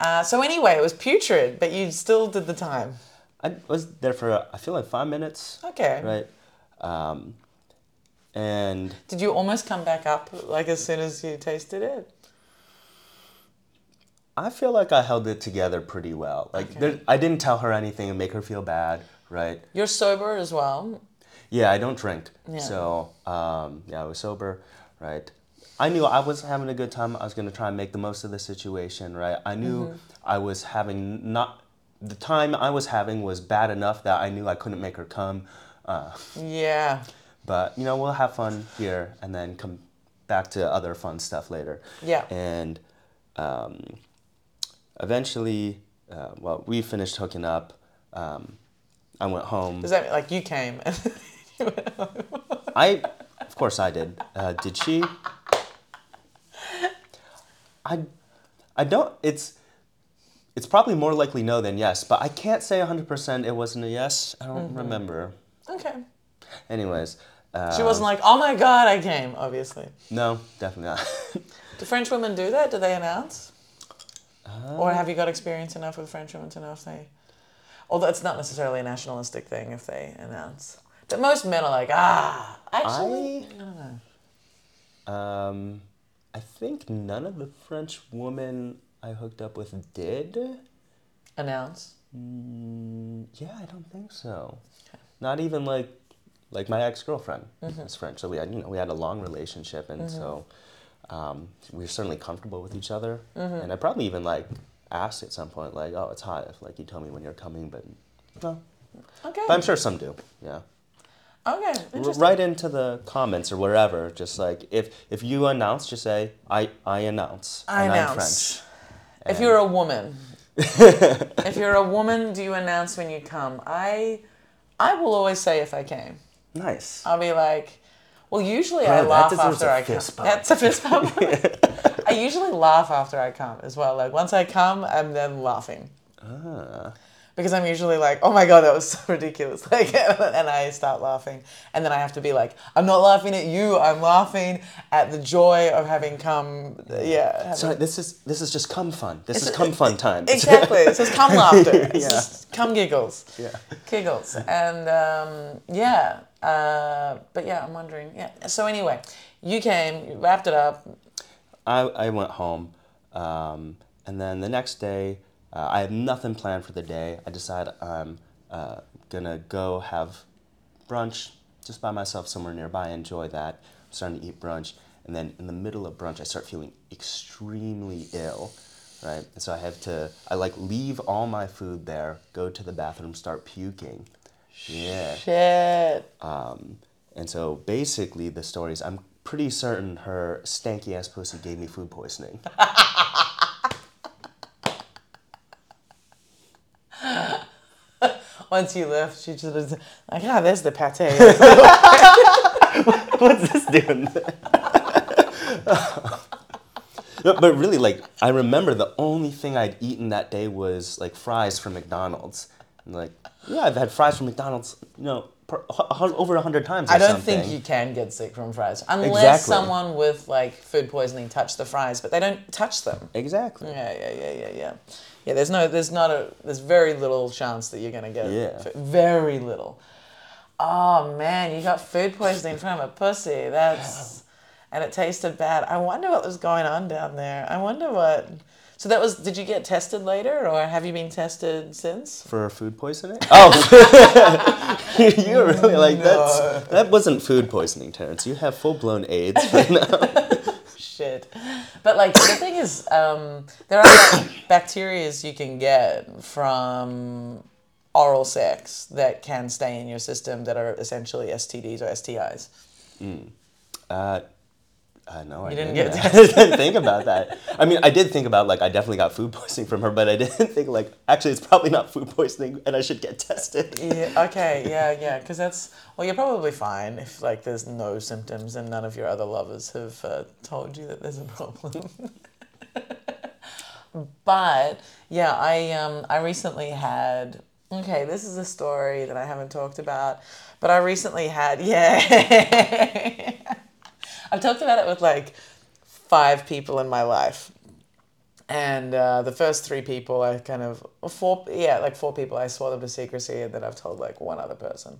Uh, so anyway, it was putrid, but you still did the time. I was there for, I feel like five minutes. Okay. Right? Um, and... Did you almost come back up, like, as soon as you tasted it? I feel like I held it together pretty well. Like, okay. there, I didn't tell her anything and make her feel bad. Right. You're sober as well? Yeah, I don't drink. Yeah. So, um, yeah, I was sober, right? I knew I was having a good time. I was going to try and make the most of the situation, right? I knew mm-hmm. I was having not... The time I was having was bad enough that I knew I couldn't make her come. Uh, yeah. But, you know, we'll have fun here and then come back to other fun stuff later. Yeah. And um, eventually, uh, well, we finished hooking up. Um... I went home. Does that mean, like, you came and you went home? I, of course I did. Uh, did she? I, I don't, it's, it's probably more likely no than yes, but I can't say one hundred percent it wasn't a yes. I don't mm-hmm. remember. Okay. Anyways. Um, she wasn't like, oh my God, I came, obviously. No, definitely not. Do French women do that? Do they announce? Uh, or have you got experience enough with French women to know if they... Although it's not necessarily a nationalistic thing if they announce. But most men are like, ah, actually, I, I don't know. Um, I think none of the French women I hooked up with did. Announce? Mm, yeah, I don't think so. Okay. Not even like, like my ex-girlfriend mm-hmm. was French. So we had, you know, we had a long relationship and mm-hmm. so um, we were certainly comfortable with each other. Mm-hmm. And I probably even like, asked at some point, like, oh, it's hot if, like, you tell me when you're coming, but no. Okay. But I'm sure some do, yeah. Okay, interesting. R- right into the comments or wherever, just like, if if you announce, just say, I, I announce. I and announce. I'm French. And if you're a woman. If you're a woman, do you announce when you come? I I will always say if I came. Nice. I'll be like, well, usually yeah, I laugh after I come. That's a fist bump. I usually laugh after I come as well. Like, once I come, I'm then laughing. Ah. Because I'm usually like, oh my God, that was so ridiculous. Like, and I start laughing. And then I have to be like, I'm not laughing at you. I'm laughing at the joy of having come. Yeah. Having... Sorry, this is this is just cum fun. This it's is a, cum fun time. Exactly. This is cum laughter. It's yeah. cum giggles. Yeah. Giggles. And um, yeah. Uh, but yeah, I'm wondering. Yeah. So anyway, you came, you wrapped it up. I, I went home, um, and then the next day, uh, I had nothing planned for the day. I decided I'm uh, going to go have brunch just by myself somewhere nearby, enjoy that. I'm starting to eat brunch, and then in the middle of brunch, I start feeling extremely ill, right? And so I have to, I like leave all my food there, go to the bathroom, start puking. Yeah. Shit. Um, and so basically the story is I'm pretty certain her stanky ass pussy gave me food poisoning. Once you left, she just was like, ah, oh, there's the pate. What's this doing? No, but really, like, I remember the only thing I'd eaten that day was like fries from McDonald's. And like, yeah, I've had fries from McDonald's, you know, over a hundred times or I don't something. Think you can get sick from fries. Unless exactly. someone with, like, food poisoning touched the fries, but they don't touch them. Exactly. Yeah, yeah, yeah, yeah, yeah. Yeah, there's no, there's not a, there's very little chance that you're going to get yeah. food. Very little. Oh, man, you got food poisoning from a pussy. That's, and it tasted bad. I wonder what was going on down there. I wonder what... So that was, did you get tested later or have you been tested since? For food poisoning? Oh, you were really like, no. that's, that wasn't food poisoning, Terence. You have full-blown AIDS right now. shit. But like the thing is, um, there are like bacteria you can get from oral sex that can stay in your system that are essentially S T Ds or S T Is. Mm. Uh, uh, no, I didn't get that. I didn't think about that. I mean, I did think about, like, I definitely got food poisoning from her, but I didn't think, like, actually, it's probably not food poisoning, and I should get tested. Yeah, okay, yeah, yeah, because that's, well, you're probably fine if, like, there's no symptoms and none of your other lovers have uh, told you that there's a problem. But, yeah, I um, I recently had... Okay, this is a story that I haven't talked about, but I recently had, yeah. I've talked about it with like five people in my life. And uh, the first three people I kind of, four, yeah, like four people, I swore them to secrecy, and then I've told like one other person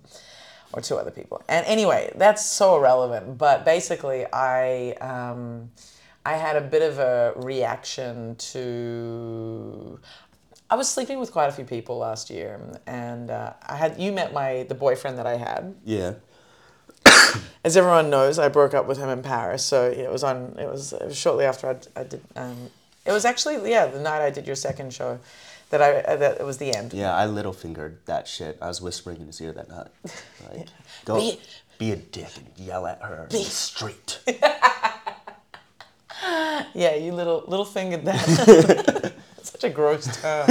or two other people. And anyway, that's so irrelevant. But basically I, um, I had a bit of a reaction to... I was sleeping with quite a few people last year, and uh, I had you met my the boyfriend that I had. Yeah. As everyone knows, I broke up with him in Paris, so it was on. It was, it was shortly after I, I did. Um, it was actually yeah the night I did your second show, that I uh, that it was the end. Yeah, I little fingered that shit. I was whispering in his ear that night. Like, yeah. Go be, be a dick and yell at her be. In the street. Yeah, you little little fingered that. Such a gross term.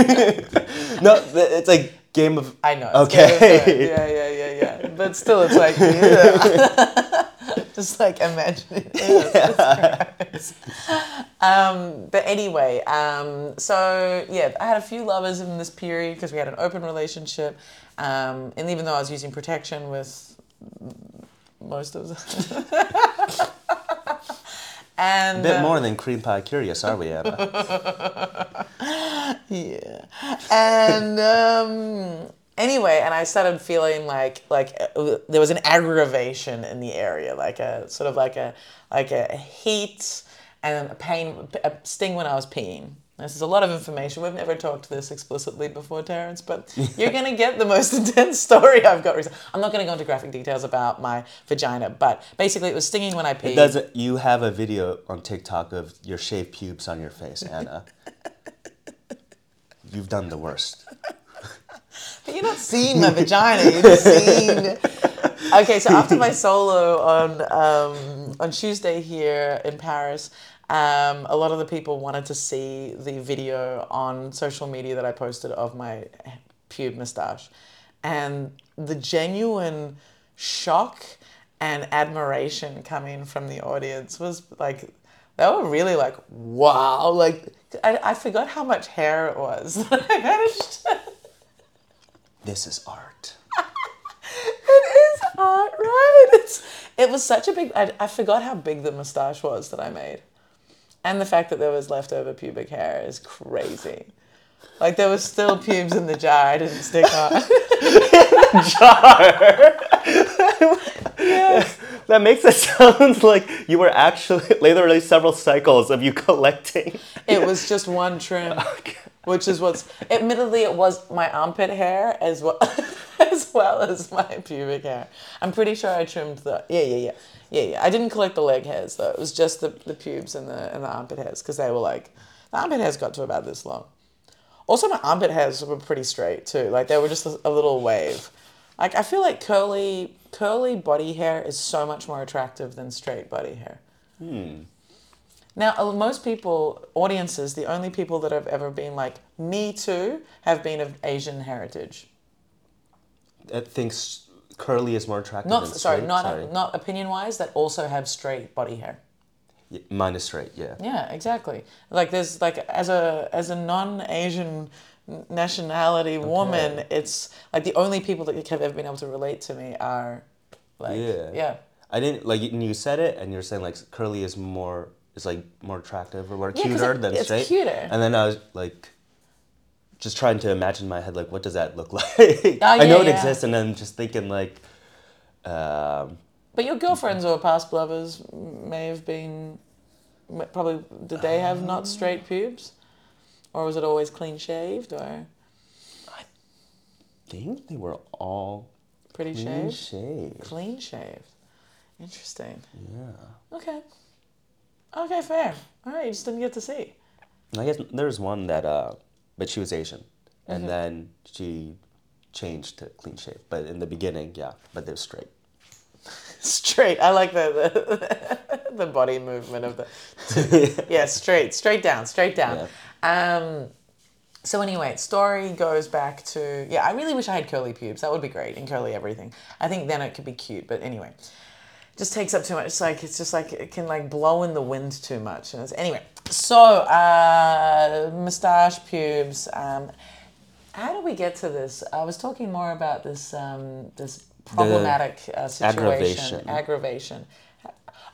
No, it's like game of... I know. Okay. Game of, yeah, yeah, yeah, yeah. But still, it's like... Yeah. Just like imagine it. Yeah. Um, but anyway, um, so yeah, I had a few lovers in this period because we had an open relationship. Um, and even though I was using protection with most of them... And, a bit more um, than cream pie curious, are we, Emma? Yeah. And um, anyway, and I started feeling like like uh, there was an aggravation in the area, like a sort of like a like a heat and a pain, a sting when I was peeing. This is a lot of information. We've never talked this explicitly before, Terence, but you're going to get the most intense story I've got recently. I'm not going to go into graphic details about my vagina, but basically it was stinging when I peed. It doesn't, you have a video on TikTok of your shaved pubes on your face, Anna. You've done the worst. But you're not seeing my vagina. You're just seeing... Okay, so after my solo on um, on Tuesday here in Paris... Um, a lot of the people wanted to see the video on social media that I posted of my pube moustache. And the genuine shock and admiration coming from the audience was like, they were really like, wow. Like, I, I forgot how much hair it was that I managed to... This is art. It is art, right? It's, it was such a big... I, I forgot how big the moustache was that I made. And the fact that there was leftover pubic hair is crazy. Like, there was still pubes in the jar I didn't stick on. In the jar? Yes. That makes it sound like you were actually... Literally several cycles of you collecting. It was just one trim, okay. Which is what's... Admittedly, it was my armpit hair as well as well as my pubic hair. I'm pretty sure I trimmed the... Yeah, yeah, yeah. Yeah, yeah. I didn't collect the leg hairs though. It was just the, the pubes and the and the armpit hairs because they were like the armpit hairs got to about this long. Also, my armpit hairs were pretty straight too. Like they were just a, a little wave. Like I feel like curly curly body hair is so much more attractive than straight body hair. Hmm. Now, most people, audiences, the only people that have ever been like me too have been of Asian heritage. That thinks. Curly is more attractive not, than straight. Sorry, not, sorry. Not opinion-wise, that also have straight body hair. Yeah, mine is straight, yeah. Yeah, exactly. Like, there's, like, as a as a non-Asian nationality okay. woman, it's, like, the only people that have ever been able to relate to me are, like, yeah. yeah. I didn't, like, you said it, and you're saying, like, curly is more, is, like, more attractive or more yeah, cuter it, than it's straight. It's cuter. And then I was, like... Just trying to imagine in my head, like, what does that look like? Oh, yeah, I know it yeah. exists, and then just thinking, like... Um, but your girlfriends or past lovers may have been... Probably, did they have um, not straight pubes? Or was it always clean-shaved, or...? I think they were all... Pretty clean shaved? Clean-shaved. Clean-shaved. Interesting. Yeah. Okay. Okay, fair. All right, you just didn't get to see. I guess there was one that, uh, but she was Asian, and mm-hmm. then she changed to clean shape. But in the beginning, yeah, but they're straight. Straight. I like the the, the body movement of the. Yeah, straight, straight down, straight down. Yeah. Um, so anyway, story goes back to yeah. I really wish I had curly pubes. That would be great, and curly everything. I think then it could be cute. But anyway, just takes up too much. It's like it's just like it can like blow in the wind too much. And it's, anyway, so uh, mustache, pubes. Um, how do we get to this? I was talking more about this um, this. problematic uh, situation. Aggravation. aggravation.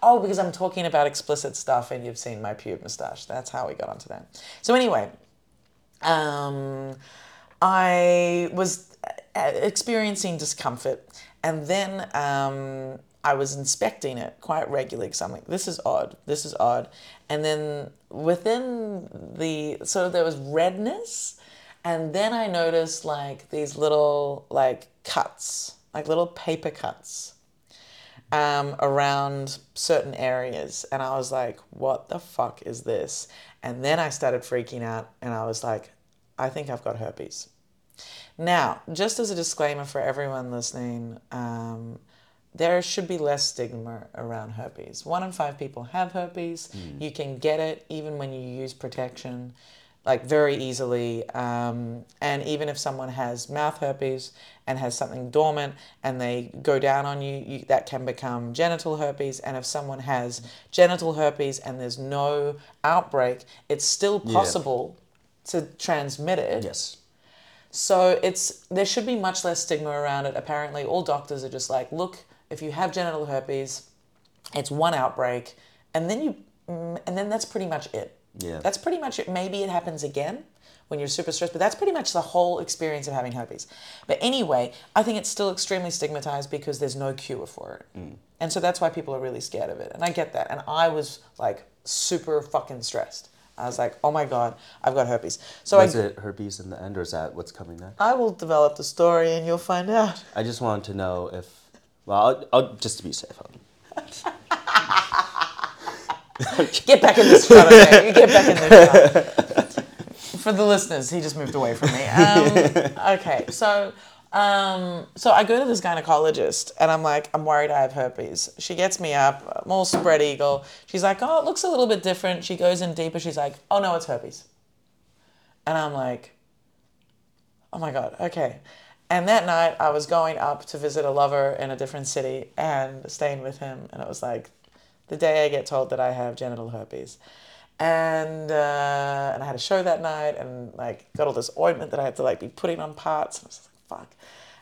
Oh, because I'm talking about explicit stuff and you've seen my pube moustache. That's how we got onto that. So anyway, um, I was experiencing discomfort and then um, I was inspecting it quite regularly because I'm like, this is odd, this is odd. And then within the, so there was redness and then I noticed like these little like cuts. Like little paper cuts um, around certain areas. And I was like, what the fuck is this? And then I started freaking out and I was like, I think I've got herpes. Now, just as a disclaimer for everyone listening, um, there should be less stigma around herpes. One in five people have herpes. Mm. You can get it even when you use protection, like very easily, um, and even if someone has mouth herpes and has something dormant and they go down on you, you, that can become genital herpes, and if someone has genital herpes and there's no outbreak, it's still possible yeah. to transmit it. Yes. So it's there should be much less stigma around it. Apparently, all doctors are just like, look, if you have genital herpes, it's one outbreak, and then you, and then that's pretty much it. Yeah. That's pretty much it. Maybe it happens again when you're super stressed, but that's pretty much the whole experience of having herpes. But anyway, I think it's still extremely stigmatized because there's no cure for it. Mm. And so that's why people are really scared of it. And I get that. And I was like super fucking stressed. I was like, oh my God, I've got herpes. So Was I, it herpes in the end or is that what's coming next? I will develop the story and you'll find out. I just wanted to know if, well, I'll, I'll just to be safe. Get back in this front of me. You get back in this front. For the listeners, he just moved away from me. Um, okay, so um, so I go to this gynecologist and I'm like, I'm worried I have herpes. She gets me up, I'm all spread eagle. She's like, oh, it looks a little bit different. She goes in deeper. She's like, oh, no, it's herpes. And I'm like, oh, my God, okay. And that night I was going up to visit a lover in a different city and staying with him. And it was like, the day I get told that I have genital herpes. And uh, and I had a show that night and like got all this ointment that I had to like be putting on parts. And I was like, fuck.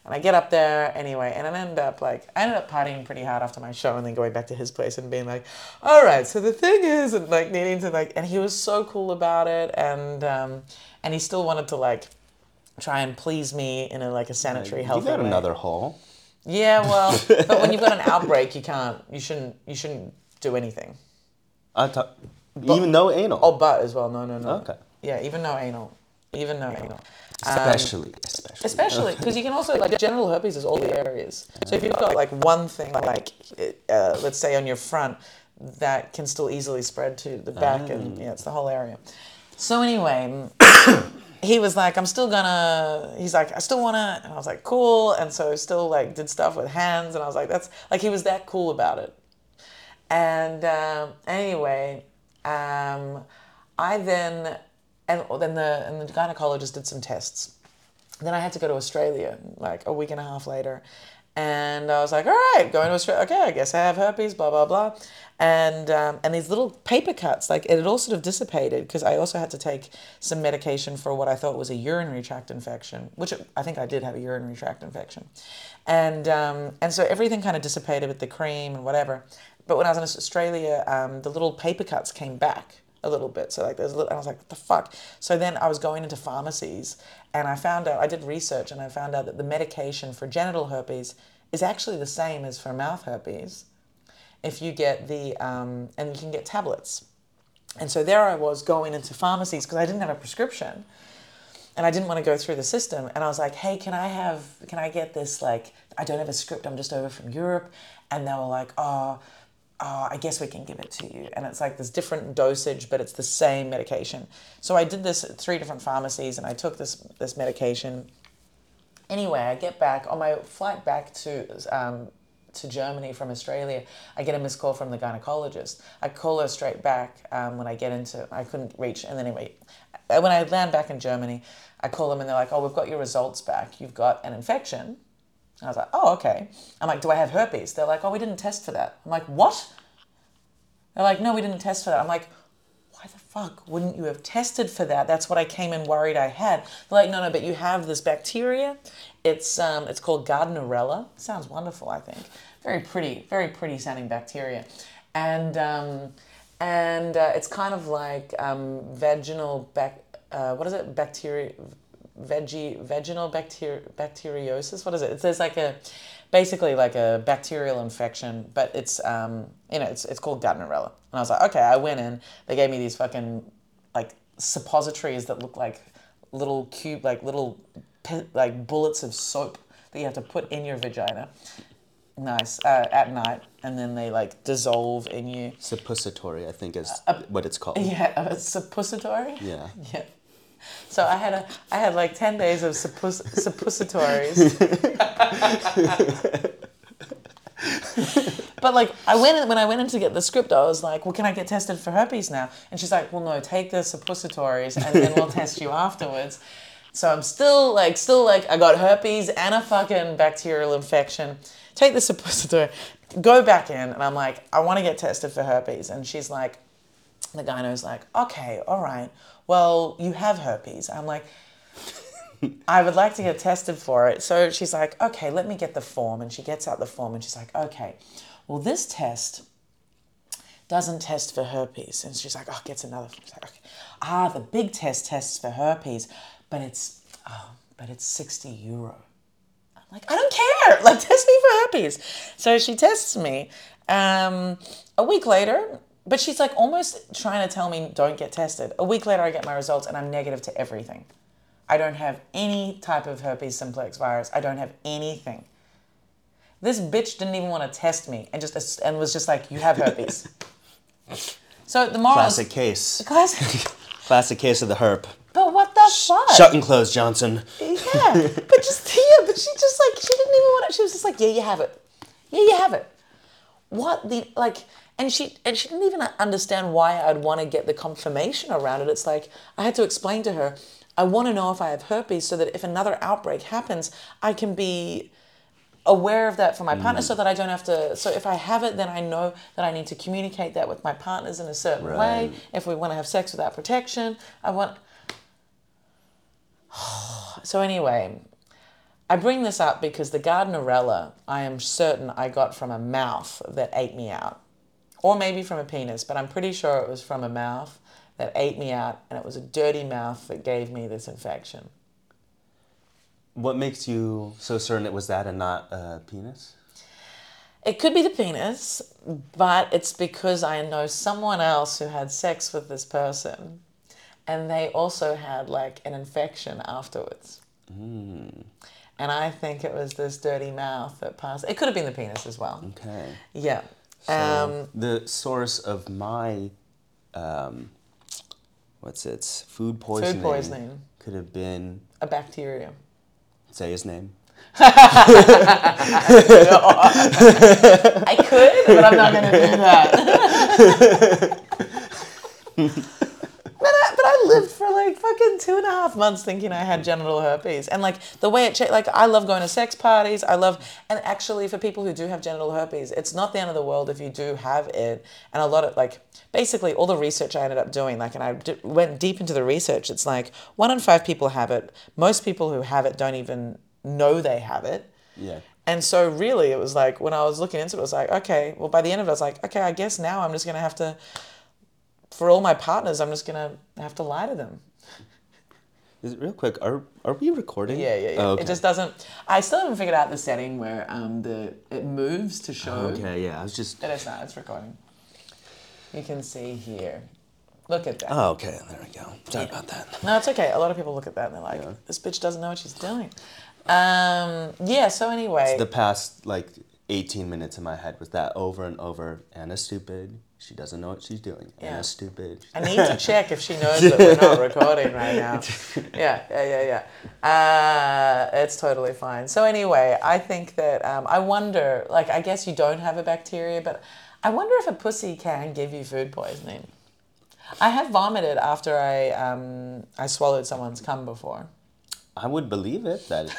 And I get up there anyway and I end up like, I ended up partying pretty hard after my show and then going back to his place and being like, all right, so the thing is, and like needing to like, and he was so cool about it. And um, and he still wanted to like try and please me in a, like a sanitary, yeah, healthy way. You got another hole. Yeah, well, but when you've got an outbreak, you can't, you shouldn't, you shouldn't, do anything. I t- but, even no anal. Oh, but as well. No, no, no. Okay. Yeah, even no anal. Even no anal. Especially. Um, especially. Especially, because you can also, like, genital herpes is all the areas. So if you've got, like, one thing, like, uh, let's say on your front, that can still easily spread to the back, um. and, yeah, it's the whole area. So anyway, he was like, I'm still gonna, he's like, I still wanna, and I was like, cool, and so still, like, did stuff with hands, and I was like, that's, like, he was that cool about it. And um, anyway, um, I then, and then the, and the gynecologist did some tests. Then I had to go to Australia like a week and a half later. And I was like, all right, going to Australia. Okay, I guess I have herpes, blah, blah, blah. And um, and these little paper cuts, like it had all sort of dissipated because I also had to take some medication for what I thought was a urinary tract infection, which I think I did have a urinary tract infection. And, um, and so everything kind of dissipated with the cream and whatever. But when I was in Australia, um, the little paper cuts came back a little bit. So like there's a little, and I was like, what the fuck? So then I was going into pharmacies and I found out, I did research and I found out that the medication for genital herpes is actually the same as for mouth herpes. If you get the, um, and you can get tablets. And so there I was going into pharmacies because I didn't have a prescription and I didn't want to go through the system. And I was like, hey, can I have, can I get this? Like, I don't have a script. I'm just over from Europe. And they were like, oh, oh, I guess we can give it to you. And it's like this different dosage, but it's the same medication. So I did this at three different pharmacies and I took this this medication. Anyway, I get back, on my flight back to um, to Germany from Australia, I get a missed call from the gynecologist. I call her straight back um, when I get into, I couldn't reach, and then anyway, when I land back in Germany, I call them and they're like, oh, we've got your results back. You've got an infection. I was like, oh, okay. I'm like, do I have herpes? They're like, oh, we didn't test for that. I'm like, what? They're like, no, we didn't test for that. I'm like, why the fuck wouldn't you have tested for that? That's what I came in worried I had. They're like, no, no, but you have this bacteria. It's um, it's called Gardnerella. Sounds wonderful, I think. Very pretty, very pretty sounding bacteria. And um, and uh, it's kind of like um, vaginal, bac- uh, what is it, bacteria... Veggie, vaginal bacteri- bacteriosis. What is it? It's there's like a, basically like a bacterial infection, but it's um, you know, it's it's called Gardnerella. And I was like, okay, I went in. They gave me these fucking like suppositories that look like little cube, like little like bullets of soap that you have to put in your vagina. Nice uh, at night, and then they like dissolve in you. Suppository, I think, is uh, what it's called. Yeah, uh, suppository. Yeah. Yeah. So I had a, I had like ten days of suppos- suppositories, but like I went in, when I went in to get the script, I was like, well, can I get tested for herpes now? And she's like, well, no, take the suppositories and then we'll test you afterwards. So I'm still like, still like, I got herpes and a fucking bacterial infection. Take the suppository, go back in, and I'm like, I want to get tested for herpes, and she's like, the gyno's like, okay, all right. Well, you have herpes. I'm like, I would like to get tested for it. So she's like, okay, let me get the form. And she gets out the form and she's like, okay, well, this test doesn't test for herpes. And she's like, oh, gets another form. She's like, okay. Ah, the big test tests for herpes, but it's, oh, but it's sixty euro. I'm like, I don't care. Like, test me for herpes. So she tests me. Um, a week later, but she's like almost trying to tell me don't get tested. A week later, I get my results and I'm negative to everything. I don't have any type of herpes simplex virus. I don't have anything. This bitch didn't even want to test me and just and was just like, you have herpes. So the moral classic case. Classic. Classic case of the herp. But what the fuck? Shut and close, Johnson. Yeah, but just yeah, but she just like she didn't even want to. She was just like, yeah, you have it. Yeah, you have it. What the like. And she and she didn't even understand why I'd want to get the confirmation around it. It's like, I had to explain to her, I want to know if I have herpes so that if another outbreak happens, I can be aware of that for my partner mm. so that I don't have to, so if I have it, then I know that I need to communicate that with my partners in a certain right. way. If we want to have sex without protection, I want... So anyway, I bring this up because the Gardnerella, I am certain I got from a mouth that ate me out. Or maybe from a penis, but I'm pretty sure it was from a mouth that ate me out, and it was a dirty mouth that gave me this infection. What makes you so certain it was that and not a penis? It could be the penis, but it's because I know someone else who had sex with this person, and they also had like an infection afterwards. Mm. And I think it was this dirty mouth that passed. It could have been the penis as well. Okay. Yeah. So um, the source of my, um, what's it, food poisoning, food poisoning could have been... A bacteria. Say his name. I could, but I'm not going to do that. but, I, but I lived for like fucking two and a half months thinking I had genital herpes. And like the way it, cha- like I love going to sex parties. I love, and actually for people who do have genital herpes, it's not the end of the world if you do have it. And a lot of like, basically all the research I ended up doing, like, and I d- went deep into the research. It's like one in five people have it. Most people who have it don't even know they have it. Yeah. And so really it was like, when I was looking into it, it was like, okay, well by the end of it, I was like, okay, I guess now I'm just going to have to, for all my partners, I'm just going to have to lie to them. Is it real quick? Are are we recording? Yeah, yeah, yeah. Oh, okay. It just doesn't... I still haven't figured out the setting where um the it moves to show... Oh, okay, yeah, I was just... It is not. It's recording. You can see here. Look at that. Oh, okay. There we go. Sorry yeah. about that. No, it's okay. A lot of people look at that and they're like, yeah. This bitch doesn't know what she's doing. Um, yeah, so anyway... It's the past, like... eighteen minutes in my head was that over and over. Anna's stupid. She doesn't know what she's doing. Yeah. Anna's stupid. I need to check if she knows that we're not recording right now. Yeah, yeah, yeah, yeah. Uh, it's totally fine. So anyway, I think that um, I wonder, like, I guess you don't have a bacteria, but I wonder if a pussy can give you food poisoning. I have vomited after I um, I swallowed someone's cum before. I would believe it. That. It,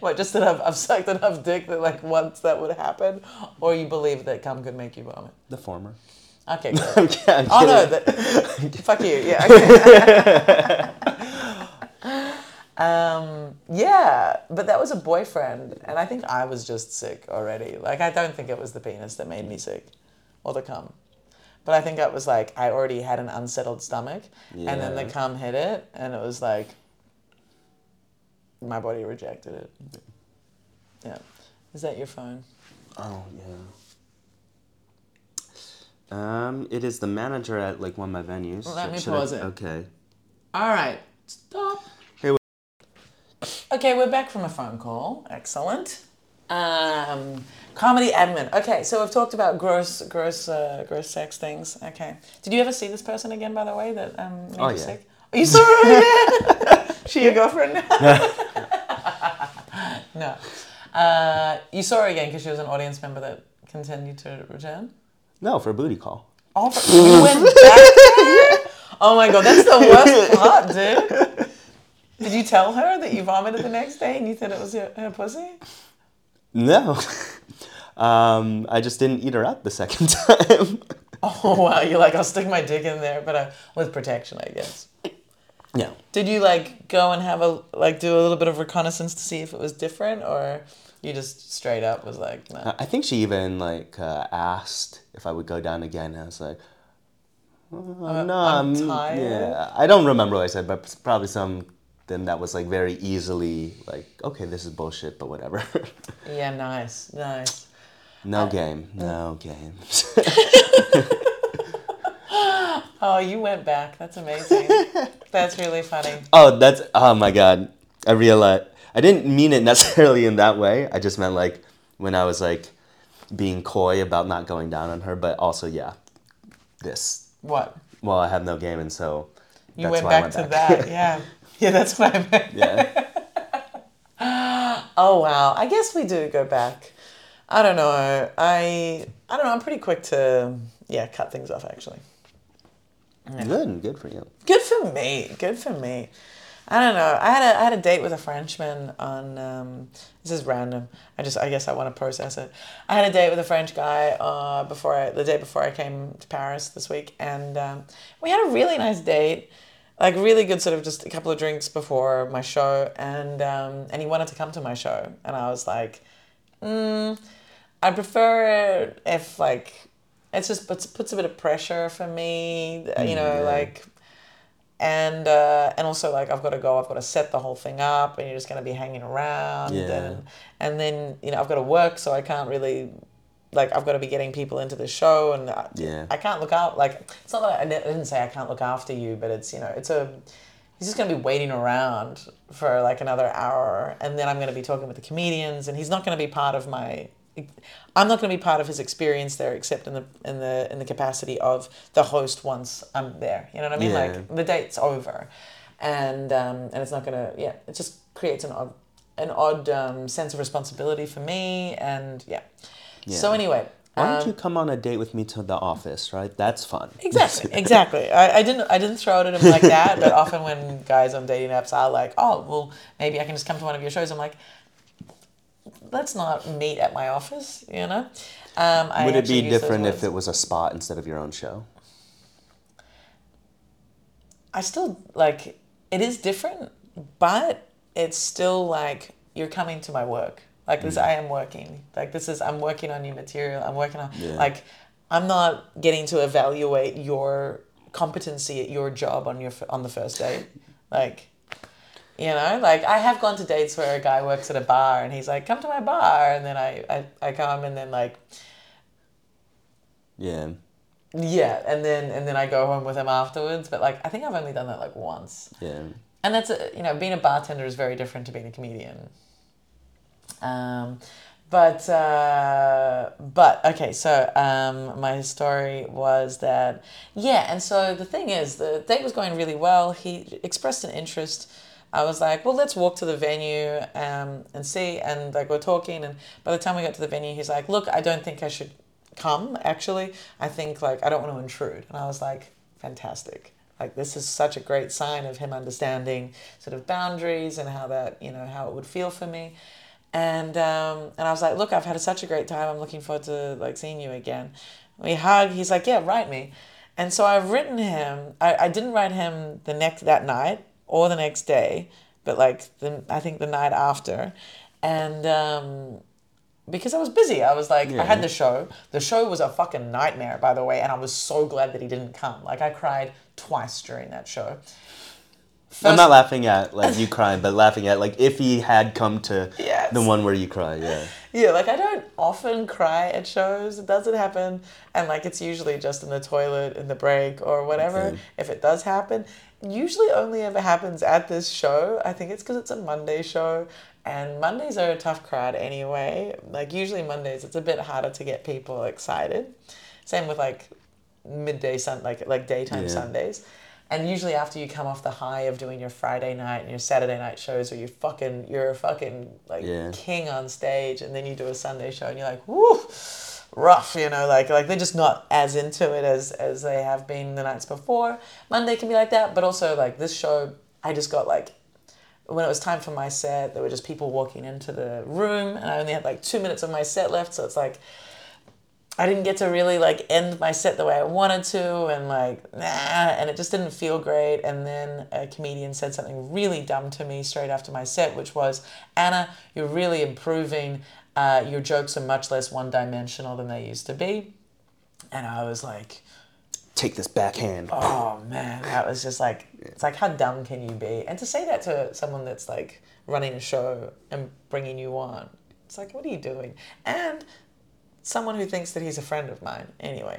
What, just that I've, I've sucked enough dick that, like, once that would happen? Or you believe that cum could make you vomit? The former. Okay, cool. I'm kidding, I'm oh, no. That, fuck you. Yeah, okay. um, yeah, but that was a boyfriend, and I think I was just sick already. Like, I don't think it was the penis that made me sick or the cum. But I think it was, like, I already had an unsettled stomach, yeah. And then the cum hit it, and it was, like... My body rejected it. Yeah. Is that your phone? Oh, yeah. Um, it is the manager at, like, one of my venues. Well, let me Should pause I... it. Okay. All right. Stop. Here we... Okay, we're back from a phone call. Excellent. Um, comedy admin. Okay, so we've talked about gross, gross, uh, gross sex things. Okay. Did you ever see this person again, by the way, that um, made oh, you yeah. sick? Oh, you saw her again? She your girlfriend? No. Uh, you saw her again because she was an audience member that continued to return? No, for a booty call. Oh, for, you went back there? Oh my God, that's the worst part, dude. Did you tell her that you vomited the next day and you thought it was her, her pussy? No. Um, I just didn't eat her up the second time. Oh, wow. You're like, I'll stick my dick in there, but I, with protection, I guess. Yeah. Did you, like, go and have a, like, do a little bit of reconnaissance to see if it was different, or you just straight up was like, no? I think she even, like, uh, asked if I would go down again, and I was like, oh, I'm, no, I'm, I'm tired. Yeah. I don't remember what I said, but probably something that was, like, very easily, like, okay, this is bullshit, but whatever. Yeah, nice, nice. No uh, game, no game. Oh, you went back. That's amazing. That's really funny. Oh, that's... Oh, my God. I realized... I didn't mean it necessarily in that way. I just meant, like, when I was, like, being coy about not going down on her. But also, yeah, this. What? Well, I have no game, and so... You went back, went back to that, yeah. Yeah, that's what I meant. Yeah. Oh, wow. I guess we do go back. I don't know. I... I don't know. I'm pretty quick to, yeah, cut things off, actually. Yeah. Good, good for you. Good for me. Good for me. I don't know. I had a I had a date with a Frenchman on. Um, this is random. I just I guess I want to process it. I had a date with a French guy uh, before I, the day before I came to Paris this week, and um, we had a really nice date, like really good sort of just a couple of drinks before my show, and um, and he wanted to come to my show, and I was like, mm, I prefer if like. It's just it puts a bit of pressure for me, you know, yeah. like, and uh, and also like I've got to go, I've got to set the whole thing up, and you're just going to be hanging around, yeah. and and then you know I've got to work, so I can't really, like I've got to be getting people into the show, and I, yeah. I can't look out, like it's not that I, I didn't say I can't look after you, but it's you know it's a, he's just going to be waiting around for like another hour, and then I'm going to be talking with the comedians, and he's not going to be part of my. I'm not going to be part of his experience there, except in the in the in the capacity of the host. Once I'm there, you know what I mean. Yeah. Like the date's over, and um, and it's not gonna. Yeah, it just creates an odd an odd um, sense of responsibility for me, and yeah. yeah. So anyway, why um, don't you come on a date with me to the office? Right, that's fun. Exactly, exactly. I, I didn't I didn't throw it at him like that, but often when guys on dating apps are like, oh well, maybe I can just come to one of your shows. I'm like. Let's not meet at my office, you know. Um, I Would it be different if it was a spot instead of your own show? I still, like, it is different, but it's still, like, you're coming to my work. Like, this, mm. I am working. Like, this is, I'm working on new material. I'm working on, yeah. like, I'm not getting to evaluate your competency at your job on your on the first date. Like... You know, like I have gone to dates where a guy works at a bar and he's like, come to my bar. And then I, I, I come and then like. Yeah. Yeah. And then and then I go home with him afterwards. But like, I think I've only done that like once. Yeah. And that's, a, you know, being a bartender is very different to being a comedian. Um, but, uh, but, okay, so um, my story was that, yeah, and so the thing is, the date was going really well. He expressed an interest. I was like, well, let's walk to the venue um, and see. And like we're talking, and by the time we got to the venue, he's like, look, I don't think I should come, actually. I think, like, I don't want to intrude. And I was like, fantastic. Like, this is such a great sign of him understanding sort of boundaries and how that, you know, how it would feel for me. And um, and I was like, look, I've had such a great time. I'm looking forward to, like, seeing you again. We hug. He's like, yeah, write me. And so I've written him. I, I didn't write him the next that night or the next day, but, like, the, I think the night after. And um, because I was busy, I was like, yeah. I had the show. The show was a fucking nightmare, by the way, and I was so glad that he didn't come. Like, I cried twice during that show. First, I'm not laughing at, like, you crying, but laughing at, like, if he had come to yes. the one where you cry, yeah. Yeah, like, I don't often cry at shows. It doesn't happen. And, like, it's usually just in the toilet, in the break, or whatever, okay. if it does happen. Usually only ever happens at this show. I think it's because it's a Monday show, and Mondays are a tough crowd anyway. Like, usually Mondays, it's a bit harder to get people excited. Same with, like, midday, sun like, like daytime yeah. Sundays. And usually after you come off the high of doing your Friday night and your Saturday night shows where you fucking, you're a fucking, like, yeah. king on stage, and then you do a Sunday show and you're like, woo, rough, you know, like, like they're just not as into it as, as they have been the nights before. Monday can be like that, but also, like, this show, I just got, like, when it was time for my set, there were just people walking into the room, and I only had, like, two minutes of my set left, so it's like, I didn't get to really, like, end my set the way I wanted to, and, like, nah, and it just didn't feel great. And then a comedian said something really dumb to me straight after my set, which was, Anna, you're really improving. Uh, your jokes are much less one-dimensional than they used to be. And I was like... Take this backhand. Oh, man, that was just like... It's like, how dumb can you be? And to say that to someone that's, like, running a show and bringing you on, it's like, what are you doing? And... someone who thinks that he's a friend of mine. Anyway,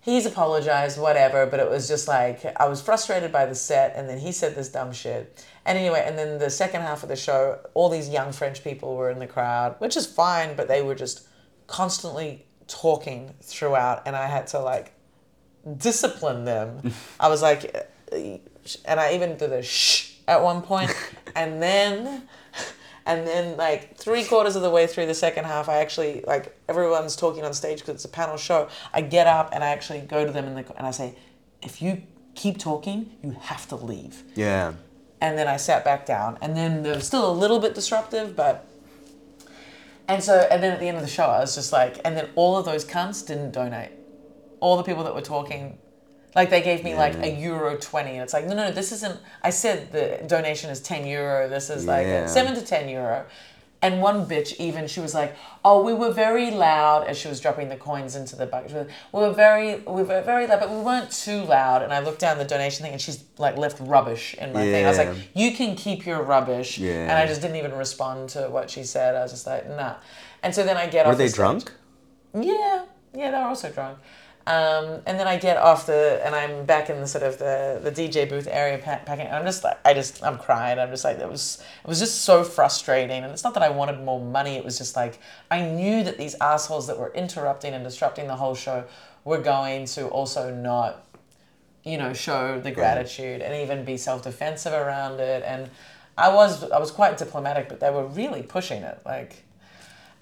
he's apologized, whatever, but it was just like, I was frustrated by the set, and then he said this dumb shit. And anyway, and then the second half of the show, all these young French people were in the crowd, which is fine, but they were just constantly talking throughout, and I had to, like, discipline them. I was like, and I even did a shh at one point, and then... And then, like, three quarters of the way through the second half, I actually, like, everyone's talking on stage because it's a panel show. I get up and I actually go to them in the, and I say, if you keep talking, you have to leave. Yeah. And then I sat back down. And then they were still a little bit disruptive, but... And so, and then at the end of the show, I was just like... And then all of those cunts didn't donate. All the people that were talking... Like, they gave me, yeah. like, a euro twenty. And it's like, no, no, this isn't... I said the donation is ten euro. This is, like, yeah. seven to ten euro. And one bitch even, she was like, oh, we were very loud as she was dropping the coins into the bucket. We were very we were very loud, but we weren't too loud. And I looked down the donation thing, and she's, like, left rubbish in my yeah. thing. I was like, you can keep your rubbish. Yeah. And I just didn't even respond to what she said. I was just like, nah. And so then I get were off the Were they drunk? Yeah. Yeah, they were also drunk. Um, and then I get off the, and I'm back in the sort of the, the D J booth area pack, packing. And I'm just like, I just, I'm crying. I'm just like, it was, it was just so frustrating. And it's not that I wanted more money. It was just like, I knew that these assholes that were interrupting and disrupting the whole show were going to also not, you know, show the gratitude and even be self-defensive around it. And I was, I was quite diplomatic, but they were really pushing it. Like,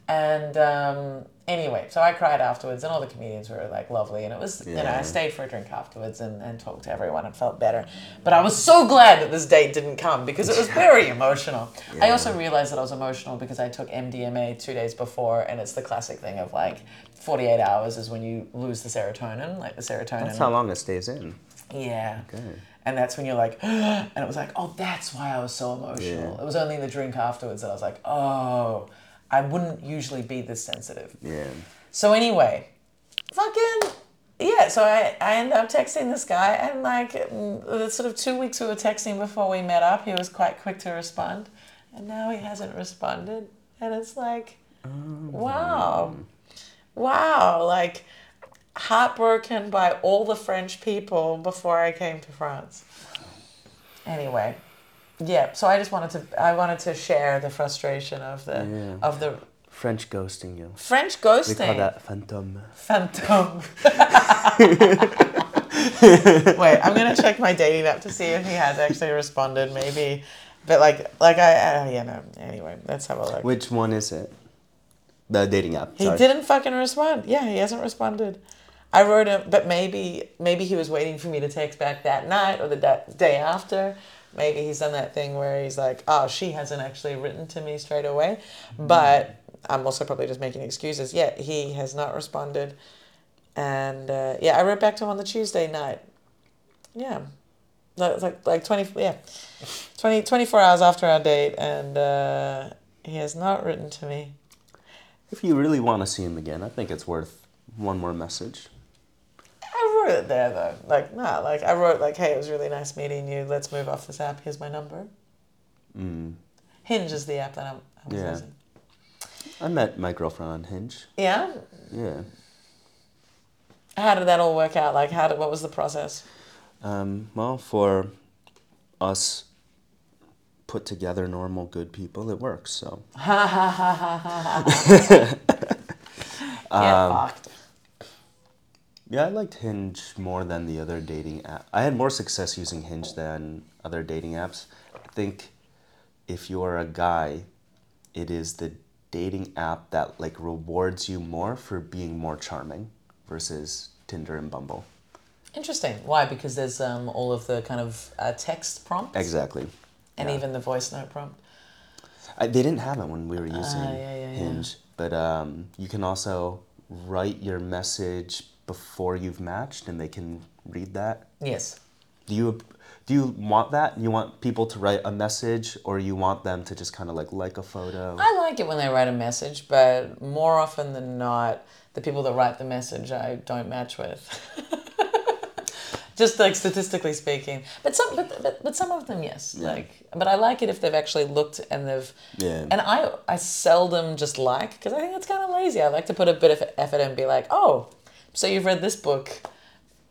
and, um, Anyway, so I cried afterwards, and all the comedians were, like, lovely, and it was, yeah. you know, I stayed for a drink afterwards and, and talked to everyone and felt better. But I was so glad that this date didn't come because it was very emotional. Yeah. I also realized that I was emotional because I took M D M A two days before, and it's the classic thing of, like, forty-eight hours is when you lose the serotonin, like the serotonin. That's how long it stays in. Yeah. Okay. And that's when you're like, and it was like, oh, that's why I was so emotional. Yeah. It was only the drink afterwards that I was like, oh... I wouldn't usually be this sensitive. Yeah. So anyway, fucking, yeah. So I, I ended up texting this guy, and, like, the sort of two weeks we were texting before we met up, he was quite quick to respond. And now he hasn't responded. And it's like, oh. wow. Wow. Like, heartbroken by all the French people before I came to France. Anyway. yeah, so I just wanted to I wanted to share the frustration of the yeah. of the French ghosting, yo. French ghosting. We call that fantôme. Fantôme. Wait, I'm gonna check my dating app to see if he has actually responded. Maybe, but like, like I, uh, you know. Anyway, let's have a look. Which one is it? The dating app. Sorry. He didn't fucking respond. Yeah, he hasn't responded. I wrote him, but maybe, maybe he was waiting for me to text back that night or the da- day after. Maybe he's done that thing where he's like, oh, she hasn't actually written to me straight away. But I'm also probably just making excuses. Yeah, he has not responded. And uh, yeah, I wrote back to him on the Tuesday night. Yeah. Like like twenty, yeah. twenty, twenty-four hours after our date. And uh, he has not written to me. If you really want to see him again, I think it's worth one more message. I wrote it there though. Like, nah, like I wrote like, hey, it was really nice meeting you. Let's move off this app. Here's my number. Mm. Hinge is the app that I'm, I was yeah. using. I met my girlfriend on Hinge. Yeah? Yeah. How did that all work out? Like, how did, what was the process? Um, well, for us put together normal good people, it works, so. Ha ha ha ha ha ha. Get fucked. Yeah, I liked Hinge more than the other dating app. I had more success using Hinge than other dating apps. I think if you're a guy, it is the dating app that like rewards you more for being more charming versus Tinder and Bumble. Interesting. Why? Because there's um, all of the kind of uh, text prompts. Exactly. And yeah. even the voice note prompt. I, they didn't have it when we were using uh, yeah, yeah, Hinge. Yeah. But um, you can also write your message before you've matched, and they can read that? Yes. Do you do you want that? You want people to write a message, or you want them to just kind of like like a photo? I like it when they write a message, but more often than not, the people that write the message I don't match with. Just like statistically speaking, but some but but, but some of them yes. Yeah. Like, but I like it if they've actually looked and they've. Yeah. And I I seldom just like because I think it's kind of lazy. I like to put a bit of effort and be like, oh. So you've read this book,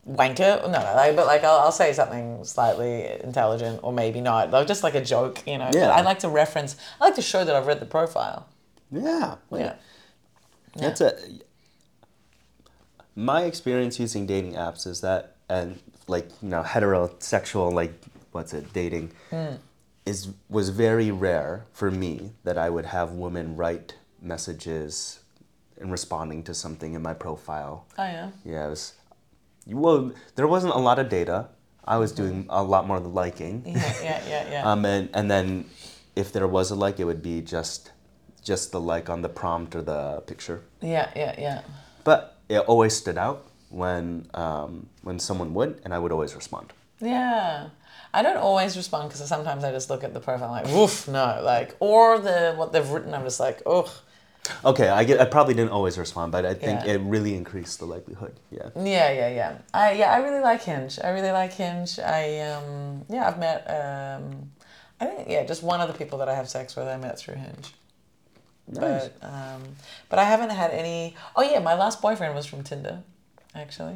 wanker? No, no, like, but like I'll, I'll say something slightly intelligent or maybe not. Like just like a joke, you know. Yeah. I like to reference. I like to show that I've read the profile. Yeah. Well, yeah. That's yeah. a. My experience using dating apps is that, and like you know, heterosexual like what's it dating, mm. is was very rare for me that I would have women write messages. And responding to something in my profile. Oh, yeah? Yeah, it was... Well, there wasn't a lot of data. I was doing a lot more of the liking. Yeah, yeah, yeah, yeah. um, and, and then if there was a like, it would be just just the like on the prompt or the picture. Yeah, yeah, yeah. But it always stood out when um, when someone would, and I would always respond. Yeah. I don't always respond because sometimes I just look at the profile like, woof, no. like Or the what they've written, I'm just like, ugh. Okay, I get. I probably didn't always respond, but I think yeah. it really increased the likelihood. Yeah. Yeah, yeah, yeah. I yeah, I really like Hinge. I really like Hinge. I um yeah, I've met um, I think yeah, just one of the people that I have sex with I met through Hinge. Nice. But um, but I haven't had any. Oh yeah, my last boyfriend was from Tinder, actually.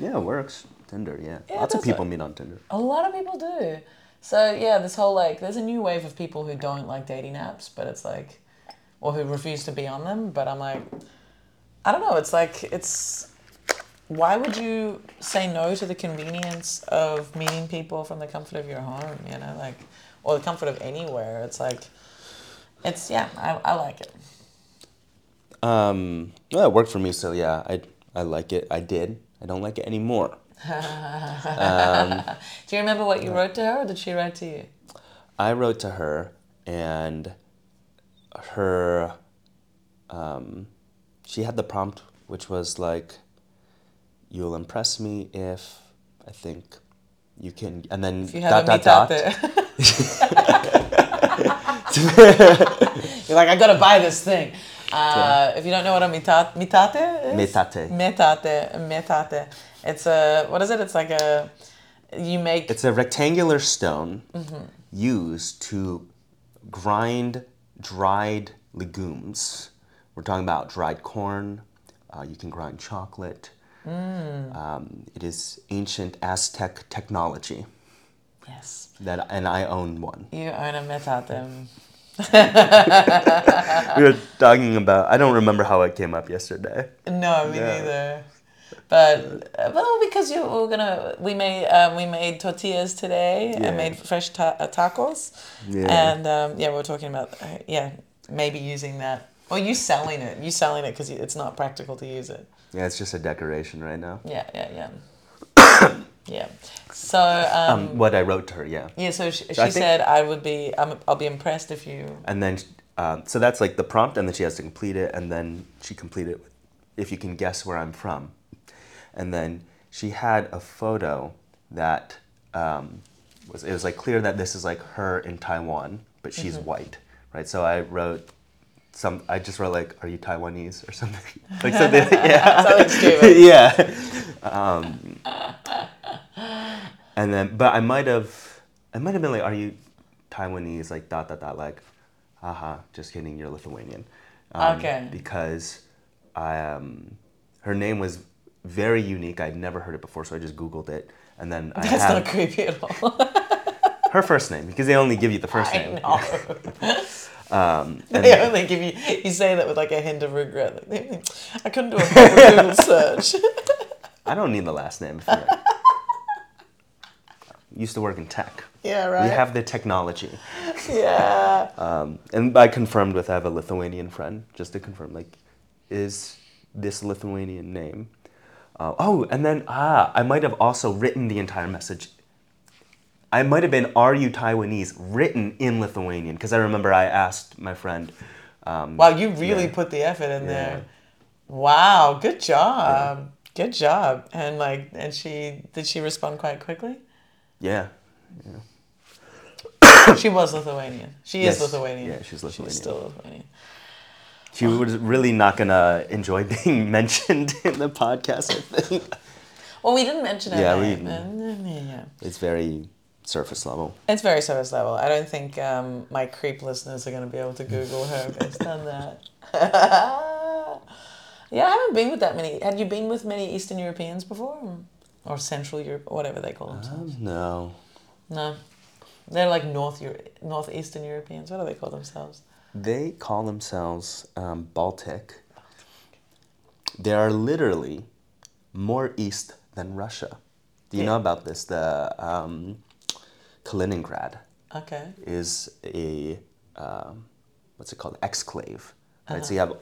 Yeah, it works. Tinder. Yeah. yeah Lots of people what, meet on Tinder. A lot of people do. So yeah, this whole like, there's a new wave of people who don't like dating apps, but it's like. Or who refuse to be on them, but I'm like, I don't know, it's like, it's, why would you say no to the convenience of meeting people from the comfort of your home, you know, like, or the comfort of anywhere, it's like, it's, yeah, I, I like it. Um, well, it worked for me, so yeah, I, I like it, I did, I don't like it anymore. um, Do you remember what you wrote to her, or did she write to you? I wrote to her, and... Her, um, she had the prompt, which was like, you'll impress me if I think you can, and then if you dot, dot, dot. You're like, I gotta buy this thing. Uh, yeah. If you don't know what a mitate, mitate is? Metate. Metate, metate. It's a, what is it? It's like a, you make... It's a rectangular stone mm-hmm. used to grind... dried legumes. We're talking about dried corn. Uh, you can grind chocolate. Mm. Um, it is ancient Aztec technology. Yes. That and I own one. You own a Metate. We were talking about, I don't remember how it came up yesterday. No, me yeah. neither. But well, because you were gonna, we made um, we made tortillas today yeah. and made fresh ta- tacos, yeah. and um, yeah, we were talking about uh, yeah maybe using that or you selling it, you selling it because it's not practical to use it. Yeah, it's just a decoration right now. Yeah, yeah, yeah, yeah. So um, um, what I wrote to her, yeah. Yeah, so she, so she I said I would be, I'm, I'll be impressed if you. And then, um, so that's like the prompt, and then she has to complete it, and then she completed it with, if you can guess where I'm from. And then she had a photo that um, was, it was like clear that this is like her in Taiwan, but she's mm-hmm. white, right? So I wrote some, I just wrote like, are you Taiwanese or something? Like something, yeah. Something stupid. Yeah. Um, and then, but I might have, I might have been like, are you Taiwanese? Like dot, dot, dot, like, haha, just kidding, you're Lithuanian. Um, okay. Because I, um, her name was very unique. I'd never heard it before, so I just Googled it, and then I That's had not creepy at all. Her first name, because they only give you the first I name. Know. um, and they only give you. You say that with like a hint of regret. Like, I couldn't do a proper Google search. I don't need the last name. I used to work in tech. Yeah, right. We have the technology. Yeah. Um, and I confirmed with I have a Lithuanian friend just to confirm. Like, is this Lithuanian name? Uh, oh, and then, ah, I might have also written the entire message. I might have been, are you Taiwanese, written in Lithuanian? Because I remember I asked my friend. Um, wow, you really yeah. put the effort in yeah. there. Wow, good job. Yeah. Good job. And like, and she, did she respond quite quickly? Yeah. yeah. She was Lithuanian. She yes. is Lithuanian. Yeah, she's Lithuanian. She's still Lithuanian. She was really not going to enjoy being mentioned in the podcast, I think. Well, we didn't mention it. Yeah, we didn't. Yeah. It's very surface level. It's very surface level. I don't think um, my creep listeners are going to be able to Google her based on that. Yeah, I haven't been with that many. Had you been with many Eastern Europeans before? Or Central Europe, or whatever they call themselves? Um, no. No. They're like North Euro- Northeastern Europeans. What do they call themselves? They call themselves um, Baltic. They are literally more east than Russia. Do you yeah. know about this? The um, Kaliningrad okay. is a, um, what's it called, exclave. Right? Uh-huh. So you have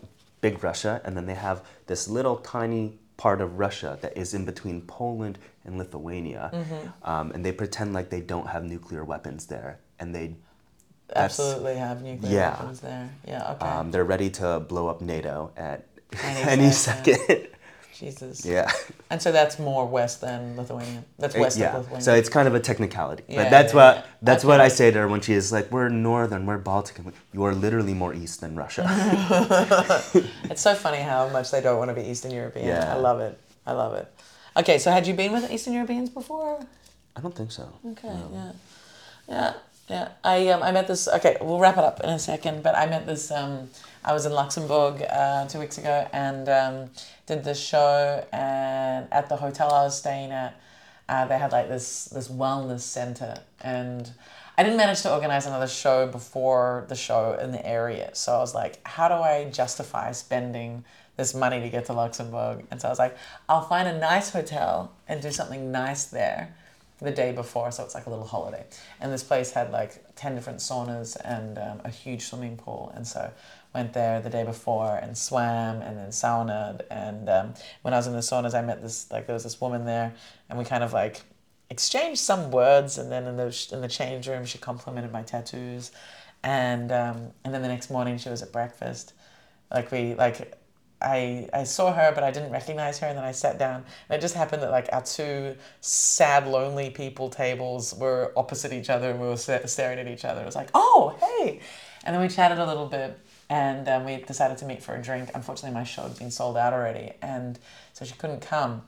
big Russia, and then they have this little tiny part of Russia that is in between Poland and Lithuania. Mm-hmm. Um, and they pretend like they don't have nuclear weapons there, and they That's, absolutely have nuclear yeah. weapons there. Yeah, okay. Um, they're ready to blow up NATO at any, any second. second. Jesus. Yeah. And so that's more west than Lithuania. That's west it, yeah. of Lithuania. So it's kind of a technicality. Yeah, but that's yeah, what yeah. that's okay. what I say to her when she is like, we're northern, we're Baltic. You are literally more east than Russia. It's so funny how much they don't want to be Eastern European. Yeah. I love it. I love it. Okay, so had you been with Eastern Europeans before? I don't think so. Okay, no. yeah. Yeah. Yeah, I um I met this, okay, we'll wrap it up in a second, but I met this, um I was in Luxembourg uh, two weeks ago and um, did this show, and at the hotel I was staying at, uh, they had like this, this wellness center, and I didn't manage to organize another show before the show in the area, so I was like, how do I justify spending this money to get to Luxembourg? And so I was like, I'll find a nice hotel and do something nice there the day before, so it's like a little holiday. And this place had like ten different saunas and um, a huge swimming pool, and so went there the day before and swam and then saunaed. And um, when I was in the saunas, I met this, like there was this woman there, and we kind of like exchanged some words, and then in the in the change room she complimented my tattoos, and um, and then the next morning she was at breakfast, like we like I, I saw her, but I didn't recognize her, and then I sat down, and it just happened that like our two sad, lonely people tables were opposite each other, and we were staring at each other. It was like, oh, hey. And then we chatted a little bit, and um, we decided to meet for a drink. Unfortunately, my show had been sold out already, and so she couldn't come.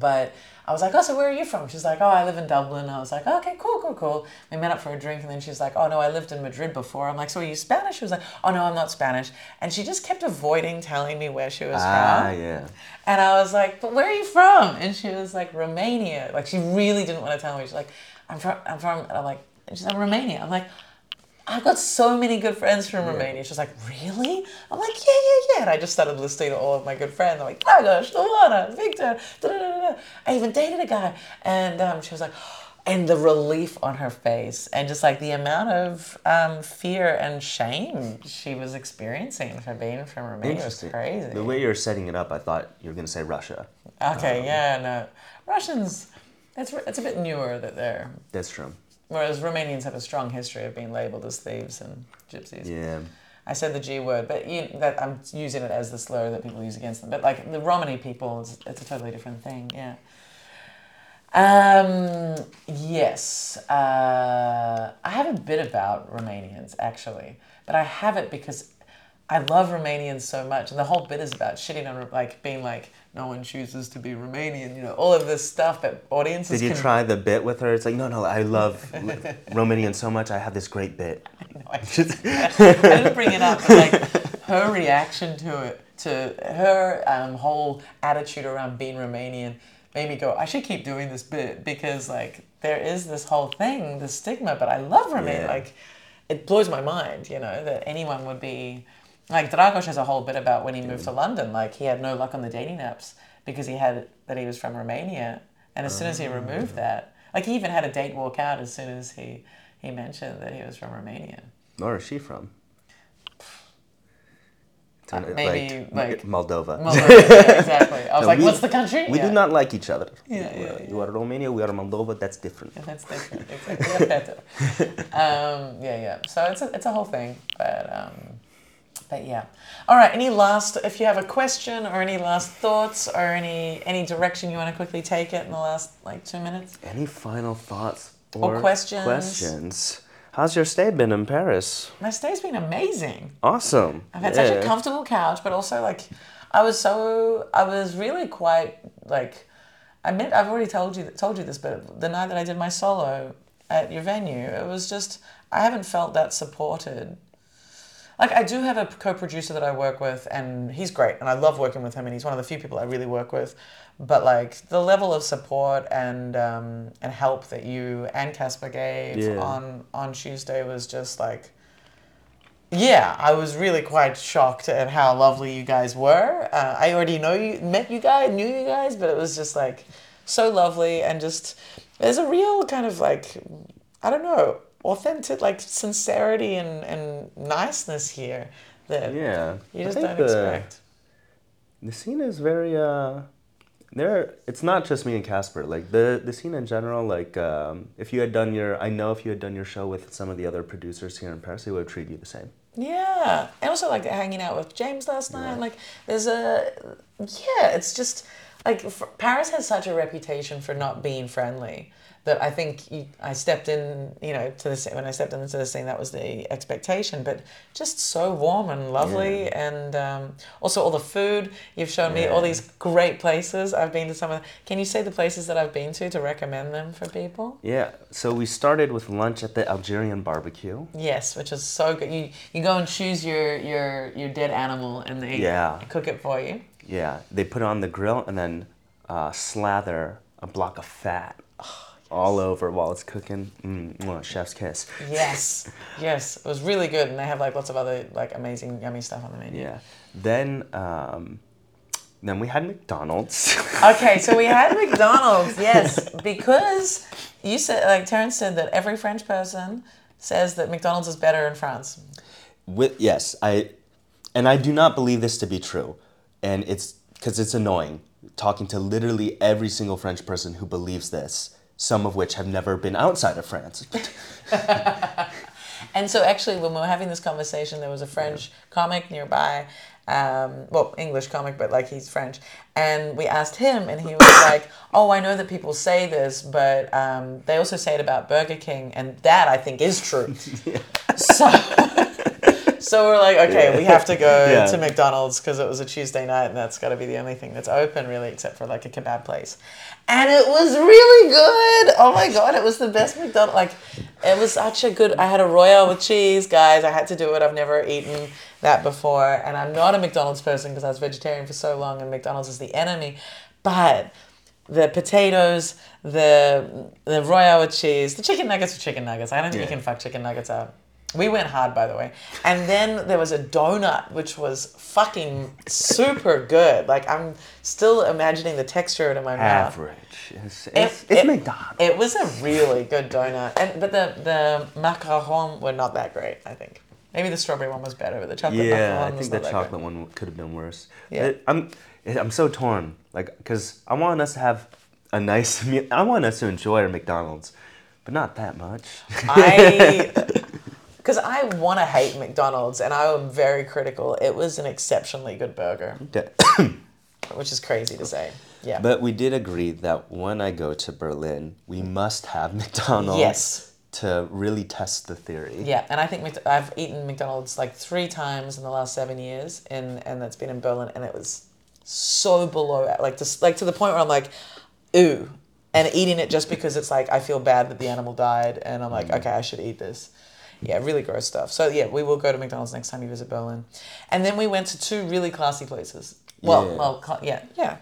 But I was like, oh, so where are you from? She's like, oh, I live in Dublin. I was like, oh, okay, cool, cool, cool. We met up for a drink, and then she's like, oh, no, I lived in Madrid before. I'm like, so are you Spanish? She was like, oh, no, I'm not Spanish. And she just kept avoiding telling me where she was ah, from. Ah, yeah. And I was like, but where are you from? And she was like, Romania. Like, she really didn't want to tell me. She's like, I'm from, I'm from, I'm like, she's like, Romania. I'm like, I've got so many good friends from yeah. Romania. She's like, really? I'm like, yeah, yeah, yeah. And I just started listing all of my good friends. I'm like, Lagos, Dolana, Victor, da, da, da, da. I even dated a guy. And um, she was like, and the relief on her face and just like the amount of um, fear and shame she was experiencing for being from Romania was crazy. The way you were setting it up, I thought you were going to say Russia. Okay, um, yeah, no. Russians, it's, it's a bit newer that they're... That's true. Whereas Romanians have a strong history of being labelled as thieves and gypsies. Yeah. I said the G word, but you, that I'm using it as the slur that people use against them. But like the Romani people, it's, it's a totally different thing, yeah. Um, yes. Uh, I have a bit about Romanians, actually. But I have it because I love Romanians so much. And the whole bit is about shitting on, like, being like, no one chooses to be Romanian, you know, all of this stuff that audiences Did you can... try the bit with her? It's like, no, no, I love Romanian so much. I have this great bit. I know. I, just, I didn't bring it up, but, like, her reaction to it, to her um, whole attitude around being Romanian made me go, I should keep doing this bit because, like, there is this whole thing, this stigma, but I love Romania. Yeah. Like, it blows my mind, you know, that anyone would be... Like, Dragosu has a whole bit about when he moved to London, like, he had no luck on the dating apps because he had, that he was from Romania. And as soon as he removed that, like, he even had a date walk out as soon as he, he mentioned that he was from Romania. Where is she from? Uh, maybe, like, like... Moldova. Moldova, yeah, exactly. I was no, like, we, what's the country? We yeah. do not like each other. Yeah, yeah, yeah. You are Romania, we are Moldova, that's different. Yeah, that's different, exactly. That's better. Um, yeah, yeah. So it's a, it's a whole thing, but... Um, But yeah. All right. Any last, if you have a question or any last thoughts or any any direction you want to quickly take it in the last like two minutes? Any final thoughts or, or questions? questions? How's your stay been in Paris? My stay's been amazing. Awesome. I've had yeah. such a comfortable couch, but also like I was so, I was really quite like, I meant, I've already told you, told you this, but the night that I did my solo at your venue, it was just, I haven't felt that supported. Like, I do have a co-producer that I work with, and he's great, and I love working with him, and he's one of the few people I really work with. But, like, the level of support and um, and help that you and Casper gave yeah. on, on Tuesday was just, like... Yeah, I was really quite shocked at how lovely you guys were. Uh, I already know you, met you guys, knew you guys, but it was just, like, so lovely, and just... There's a real kind of, like, I don't know... authentic, like, sincerity and, and niceness here that yeah. you just don't the, expect. The scene is very, uh, there, it's not just me and Casper, like, the, the scene in general, like, um, if you had done your, I know if you had done your show with some of the other producers here in Paris, they would have treated you the same. Yeah, and also, like, hanging out with James last night, yeah. like, there's a, yeah, it's just, like, Paris has such a reputation for not being friendly. That I think you, I stepped in, you know, to this when I stepped into this thing, that was the expectation. But just so warm and lovely, yeah. and um, also all the food you've shown yeah. me, all these great places I've been to. Some of. Can you say the places that I've been to to recommend them for people? Yeah. So we started with lunch at the Algerian barbecue. Yes, which is so good. You you go and choose your your your dead animal, and they yeah. cook it for you. Yeah, they put it on the grill and then uh, slather a block of fat. All over while it's cooking. Mm, mwah, chef's kiss. Yes, yes. It was really good, and they have like lots of other like amazing, yummy stuff on the menu. Yeah. Then, um, then we had McDonald's. Okay, so we had McDonald's. Yes, because you said, like Terence said, that every French person says that McDonald's is better in France. With yes, I, and I do not believe this to be true, and it's because it's annoying talking to literally every single French person who believes this. Some of which have never been outside of France. And so actually, when we were having this conversation, there was a French yeah. comic nearby, um, well, English comic, but like he's French. And we asked him, and he was like, oh, I know that people say this, but um, they also say it about Burger King, and that I think is true. Yeah. So... So we're like, okay, yeah. we have to go yeah. to McDonald's because it was a Tuesday night and that's got to be the only thing that's open really except for like a kebab place. And it was really good. Oh my God, it was the best McDonald's. Like, it was such a good, I had a Royale with cheese, guys. I had to do it. I've never eaten that before. And I'm not a McDonald's person because I was vegetarian for so long and McDonald's is the enemy. But the potatoes, the the Royale cheese, the chicken nuggets are chicken nuggets. I don't think yeah. you can fuck chicken nuggets up. We went hard, by the way. And then there was a donut, which was fucking super good. Like, I'm still imagining the texture in my mouth. Average. It's, it's, it, it's it, McDonald's. It was a really good donut. And But the, the macaron were not that great, I think. Maybe the strawberry one was better, but the chocolate yeah, macaron was not that good. Yeah, I think the chocolate one could have been worse. Yeah. It, I'm, it, I'm so torn. Like, because I want us to have a nice meal. I want us to enjoy our McDonald's, but not that much. I... Because I want to hate McDonald's, and I am very critical. It was an exceptionally good burger, which is crazy to say. Yeah. But we did agree that when I go to Berlin, we must have McDonald's yes. to really test the theory. Yeah, and I think Mc- I've eaten McDonald's like three times in the last seven years, and and that's been in Berlin, and it was so below, like to, like to the point where I'm like, ooh, and eating it just because it's like I feel bad that the animal died, and I'm like, mm. okay, I should eat this. Yeah, really gross stuff. So, yeah, we will go to McDonald's next time you visit Berlin. And then we went to two really classy places. Well, yeah. well, yeah, yeah.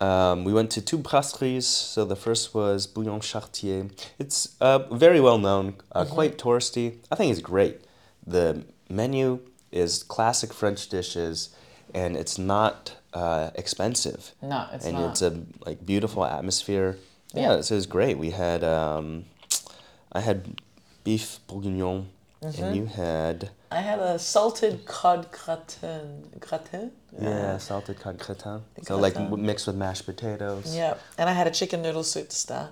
Um, we went to two brasseries. So the first was Bouillon Chartier. It's uh, very well known, uh, mm-hmm. quite touristy. I think it's great. The menu is classic French dishes, and it's not uh, expensive. No, it's and not. And it's a like beautiful atmosphere. Yeah, yeah so it was great. We had, um, I had... beef bourguignon, mm-hmm. and you had... I had a salted cod gratin. Gratin? Yeah, yeah salted cod gratin. gratin. So like mixed with mashed potatoes. Yeah, and I had a chicken noodle soup to start.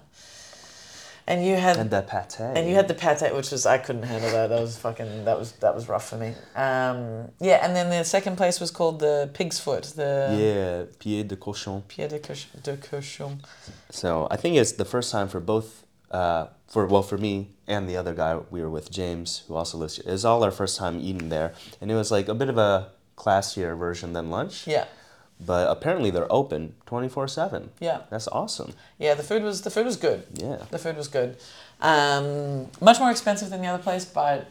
And you had... And the pate. And you had the pate, which was... I couldn't handle that. That was fucking... That was that was rough for me. Um, yeah, and then the second place was called the Pig's Foot. The Yeah, Pied de cochon. Pied de cochon. De cochon. So I think it's the first time for both... Uh, for well, for me and the other guy we were with, James, who also lives here, it was all our first time eating there, and it was like a bit of a classier version than lunch. Yeah. But apparently they're open twenty-four seven. Yeah. That's awesome. Yeah, the food was the food was good. Yeah. The food was good. Um, much more expensive than the other place, but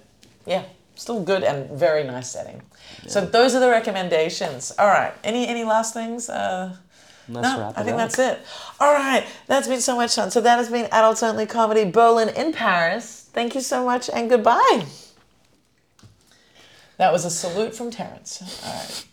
yeah, still good and very nice setting. Yeah. So those are the recommendations. All right. Any any last things? Uh, Let's no, wrap it I think up. That's it. All right. That's been so much fun. So that has been Adults Only Comedy Berlin in Paris. Thank you so much and goodbye. That was a salute from Terence. All right.